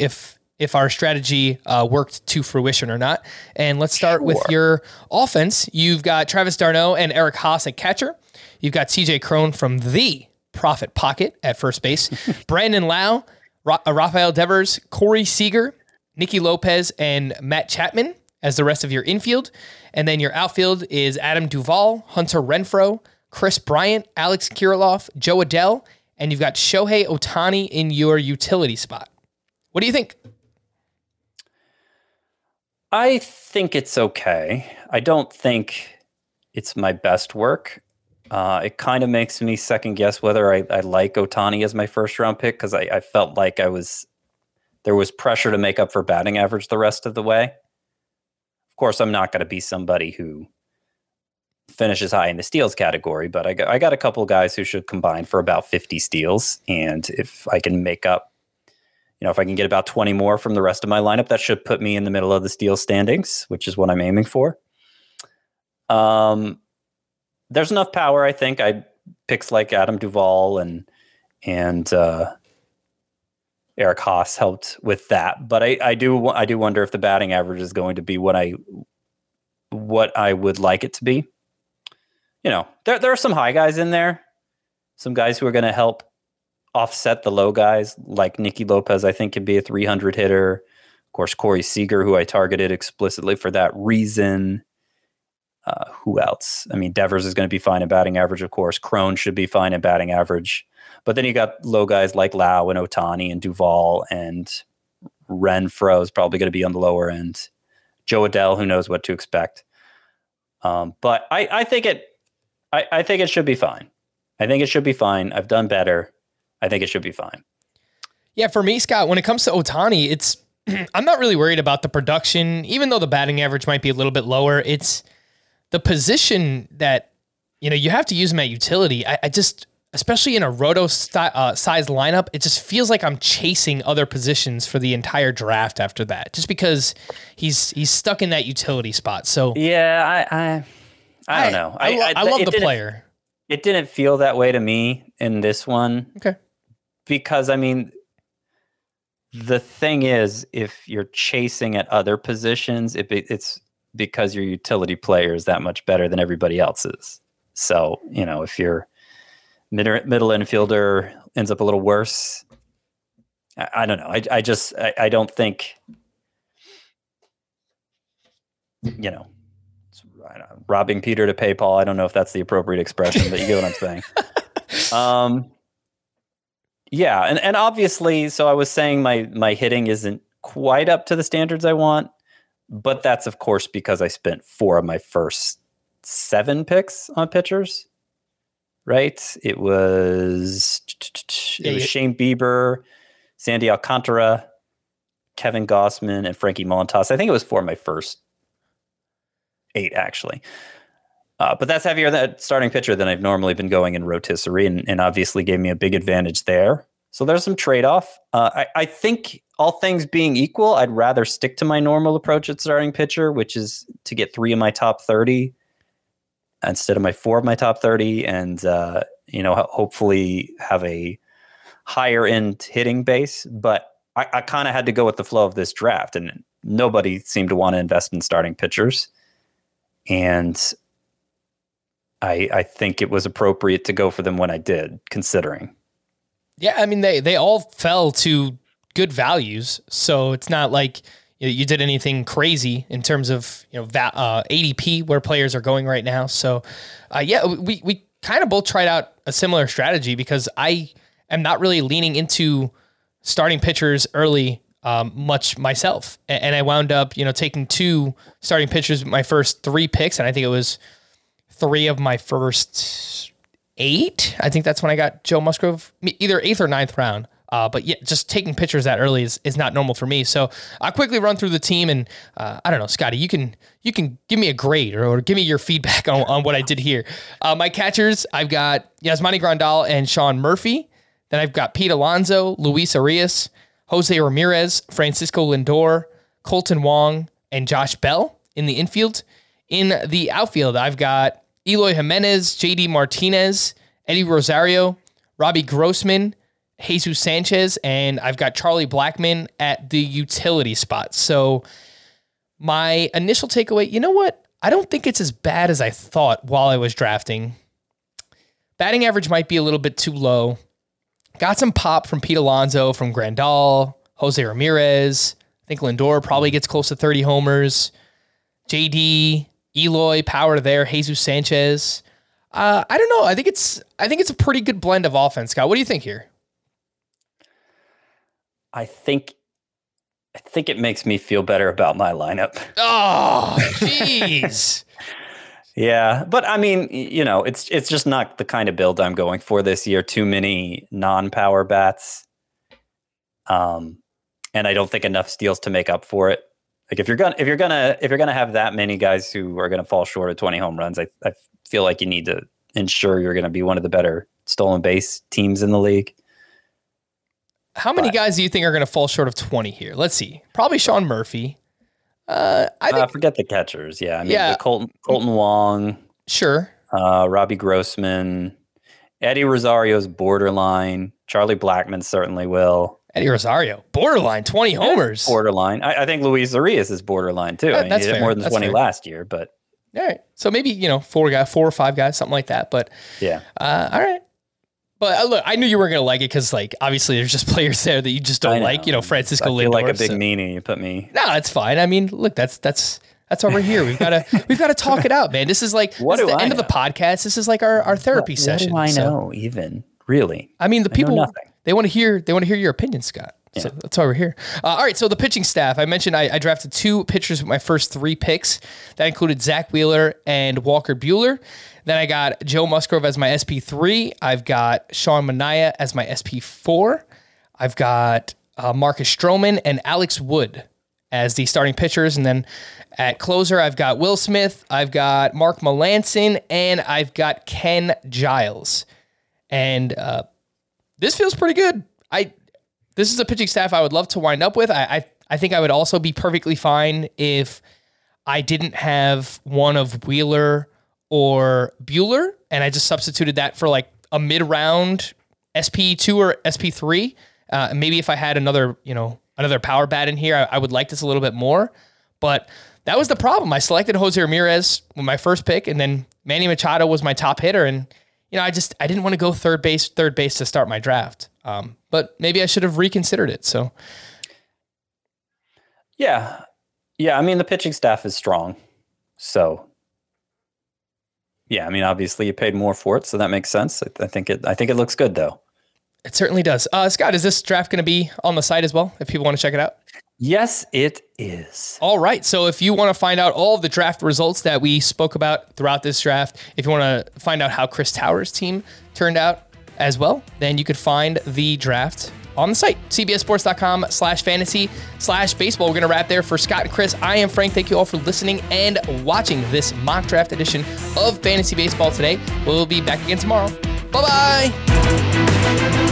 if our strategy worked to fruition or not. And let's start with your offense. You've got Travis d'Arnaud and Eric Haas at catcher. You've got CJ Cron from the Profit Pocket at first base. Brandon Lau, Rafael Devers, Corey Seager, Nicky Lopez and Matt Chapman as the rest of your infield. And then your outfield is Adam Duvall, Hunter Renfroe, Chris Bryant, Alex Kirilloff, Joe Adell, and you've got Shohei Otani in your utility spot. What do you think? I think it's okay. I don't think it's my best work. It kind of makes me second guess whether I like Otani as my first round pick, because I felt like there was pressure to make up for batting average the rest of the way. Of course, I'm not going to be somebody who finishes high in the steals category, but I got a couple of guys who should combine for about 50 steals. And if I can make up, if I can get about 20 more from the rest of my lineup, that should put me in the middle of the steal standings, which is what I'm aiming for. There's enough power, I think. Picks like Adam Duvall and Eric Haas helped with that, but I do wonder if the batting average is going to be what I would like it to be. There are some high guys in there, some guys who are going to help offset the low guys, like Nicky Lopez. I think can be a 300 hitter. Of course, Corey Seager, who I targeted explicitly for that reason. Who else? I mean, Devers is going to be fine at batting average, of course. Krohn should be fine at batting average. But then you got low guys like Lau and Otani and Duvall, and Renfroe is probably going to be on the lower end. Joe Adell, who knows what to expect. But I think it should be fine. I think it should be fine. I've done better. I think it should be fine. Yeah, for me, Scott, when it comes to Otani, I'm not really worried about the production, even though the batting average might be a little bit lower. It's the position that, you have to use them at utility. I just, especially in a roto-size lineup, it just feels like I'm chasing other positions for the entire draft after that, just because he's stuck in that utility spot. So yeah, I don't know. I love the player. It didn't feel that way to me in this one. Okay. Because, the thing is, if you're chasing at other positions, it's because your utility player is that much better than everybody else's. So, if your middle infielder ends up a little worse, I don't know. I don't think, robbing Peter to pay Paul. I don't know if that's the appropriate expression, but you get what I'm saying. Yeah. And obviously, so I was saying my hitting isn't quite up to the standards I want. But that's, of course, because I spent 4 of my first 7 picks on pitchers, right? It was Shane Bieber, Sandy Alcantara, Kevin Gausman, and Frankie Montas. I think it was 4 of my first 8, actually. But that's heavier than starting pitcher than I've normally been going in rotisserie, and obviously gave me a big advantage there. So there's some trade-off. I think all things being equal, I'd rather stick to my normal approach at starting pitcher, which is to get 3 of my top 30 instead of my 4 of my top 30, and hopefully have a higher-end hitting base. But I kind of had to go with the flow of this draft, and nobody seemed to want to invest in starting pitchers. And I think it was appropriate to go for them when I did, considering. Yeah, they all fell to good values, so it's not like you did anything crazy in terms of ADP where players are going right now. So, we kind of both tried out a similar strategy, because I am not really leaning into starting pitchers early much myself, and I wound up taking 2 starting pitchers with my first 3 picks, and I think it was 3 of my first 8. I think that's when I got Joe Musgrove, either 8th or 9th round. But yeah, just taking pitchers that early is not normal for me. So I'll quickly run through the team, and I don't know, Scotty, you can give me a grade or give me your feedback on what I did here. My catchers, I've got Yasmani Grandal and Sean Murphy. Then I've got Pete Alonso, Luis Arias, Jose Ramirez, Francisco Lindor, Colton Wong, and Josh Bell in the infield. In the outfield, I've got Eloy Jimenez, J.D. Martinez, Eddie Rosario, Robbie Grossman, Jesus Sanchez, and I've got Charlie Blackmon at the utility spot. So my initial takeaway, you know what? I don't think it's as bad as I thought while I was drafting. Batting average might be a little bit too low. Got some pop from Pete Alonso, from Grandal, Jose Ramirez. I think Lindor probably gets close to 30 homers. JD, Eloy, power there. Jesus Sanchez. I don't know. I think it's a pretty good blend of offense, Scott. What do you think here? I think it makes me feel better about my lineup. Oh, jeez. Yeah, but I mean, you know, it's just not the kind of build I'm going for this year. Too many non-power bats. And I don't think enough steals to make up for it. Like if you're gonna have that many guys who are gonna fall short of 20 home runs, I feel like you need to ensure you're gonna be one of the better stolen base teams in the league. How many guys do you think are going to fall short of 20 here? Let's see. Probably Sean Murphy. I forget the catchers. Yeah, I mean, yeah. Colton Wong. Sure. Robbie Grossman. Eddie Rosario's borderline. Charlie Blackmon certainly will. Eddie Rosario, borderline, 20 homers. Borderline. I think Luis Urias is borderline, too. I mean, he did more than 20 last year, but... All right. So maybe, you know, four or five guys, something like that, but... Yeah. All right. But look, I knew you weren't going to like it because, like, obviously there's just players there that you just don't like. You know, Francisco Lindor. I feel like a big meanie you put me. No, that's fine. I mean, look, that's why we're here. We've got to talk it out, man. This is like this is the end of the podcast. This is like our therapy session. What do I know even? Really? I mean, the people, they want to hear your opinion, Scott. Yeah. So that's why we're here. All right. So the pitching staff, I mentioned I drafted two pitchers with my first three picks. That included Zach Wheeler and Walker Buehler. Then I got Joe Musgrove as my SP3. I've got Sean Manaea as my SP4. I've got Marcus Stroman and Alex Wood as the starting pitchers. And then at closer, I've got Will Smith. I've got Mark Melancon. And I've got Ken Giles. And this feels pretty good. This is a pitching staff I would love to wind up with. I think I would also be perfectly fine if I didn't have one of Wheeler or Buehler, and I just substituted that for like a mid-round SP2 or SP3. Maybe if I had another power bat in here, I would like this a little bit more. But that was the problem. I selected Jose Ramirez with my first pick, and then Manny Machado was my top hitter. And you know, I didn't want to go third base to start my draft. But maybe I should have reconsidered it. So, yeah. I mean, the pitching staff is strong, so. Yeah, I mean, obviously you paid more for it, so that makes sense. I think it looks good, though. It certainly does. Scott, is this draft going to be on the site as well, if people want to check it out? Yes, it is. All right, so if you want to find out all of the draft results that we spoke about throughout this draft, if you want to find out how Chris Towers' team turned out as well, then you could find the draft on the site, cbssports.com/fantasy/baseball. We're going to wrap there for Scott and Chris. I am Frank. Thank you all for listening and watching this mock draft edition of Fantasy Baseball today. We'll be back again tomorrow. Bye-bye.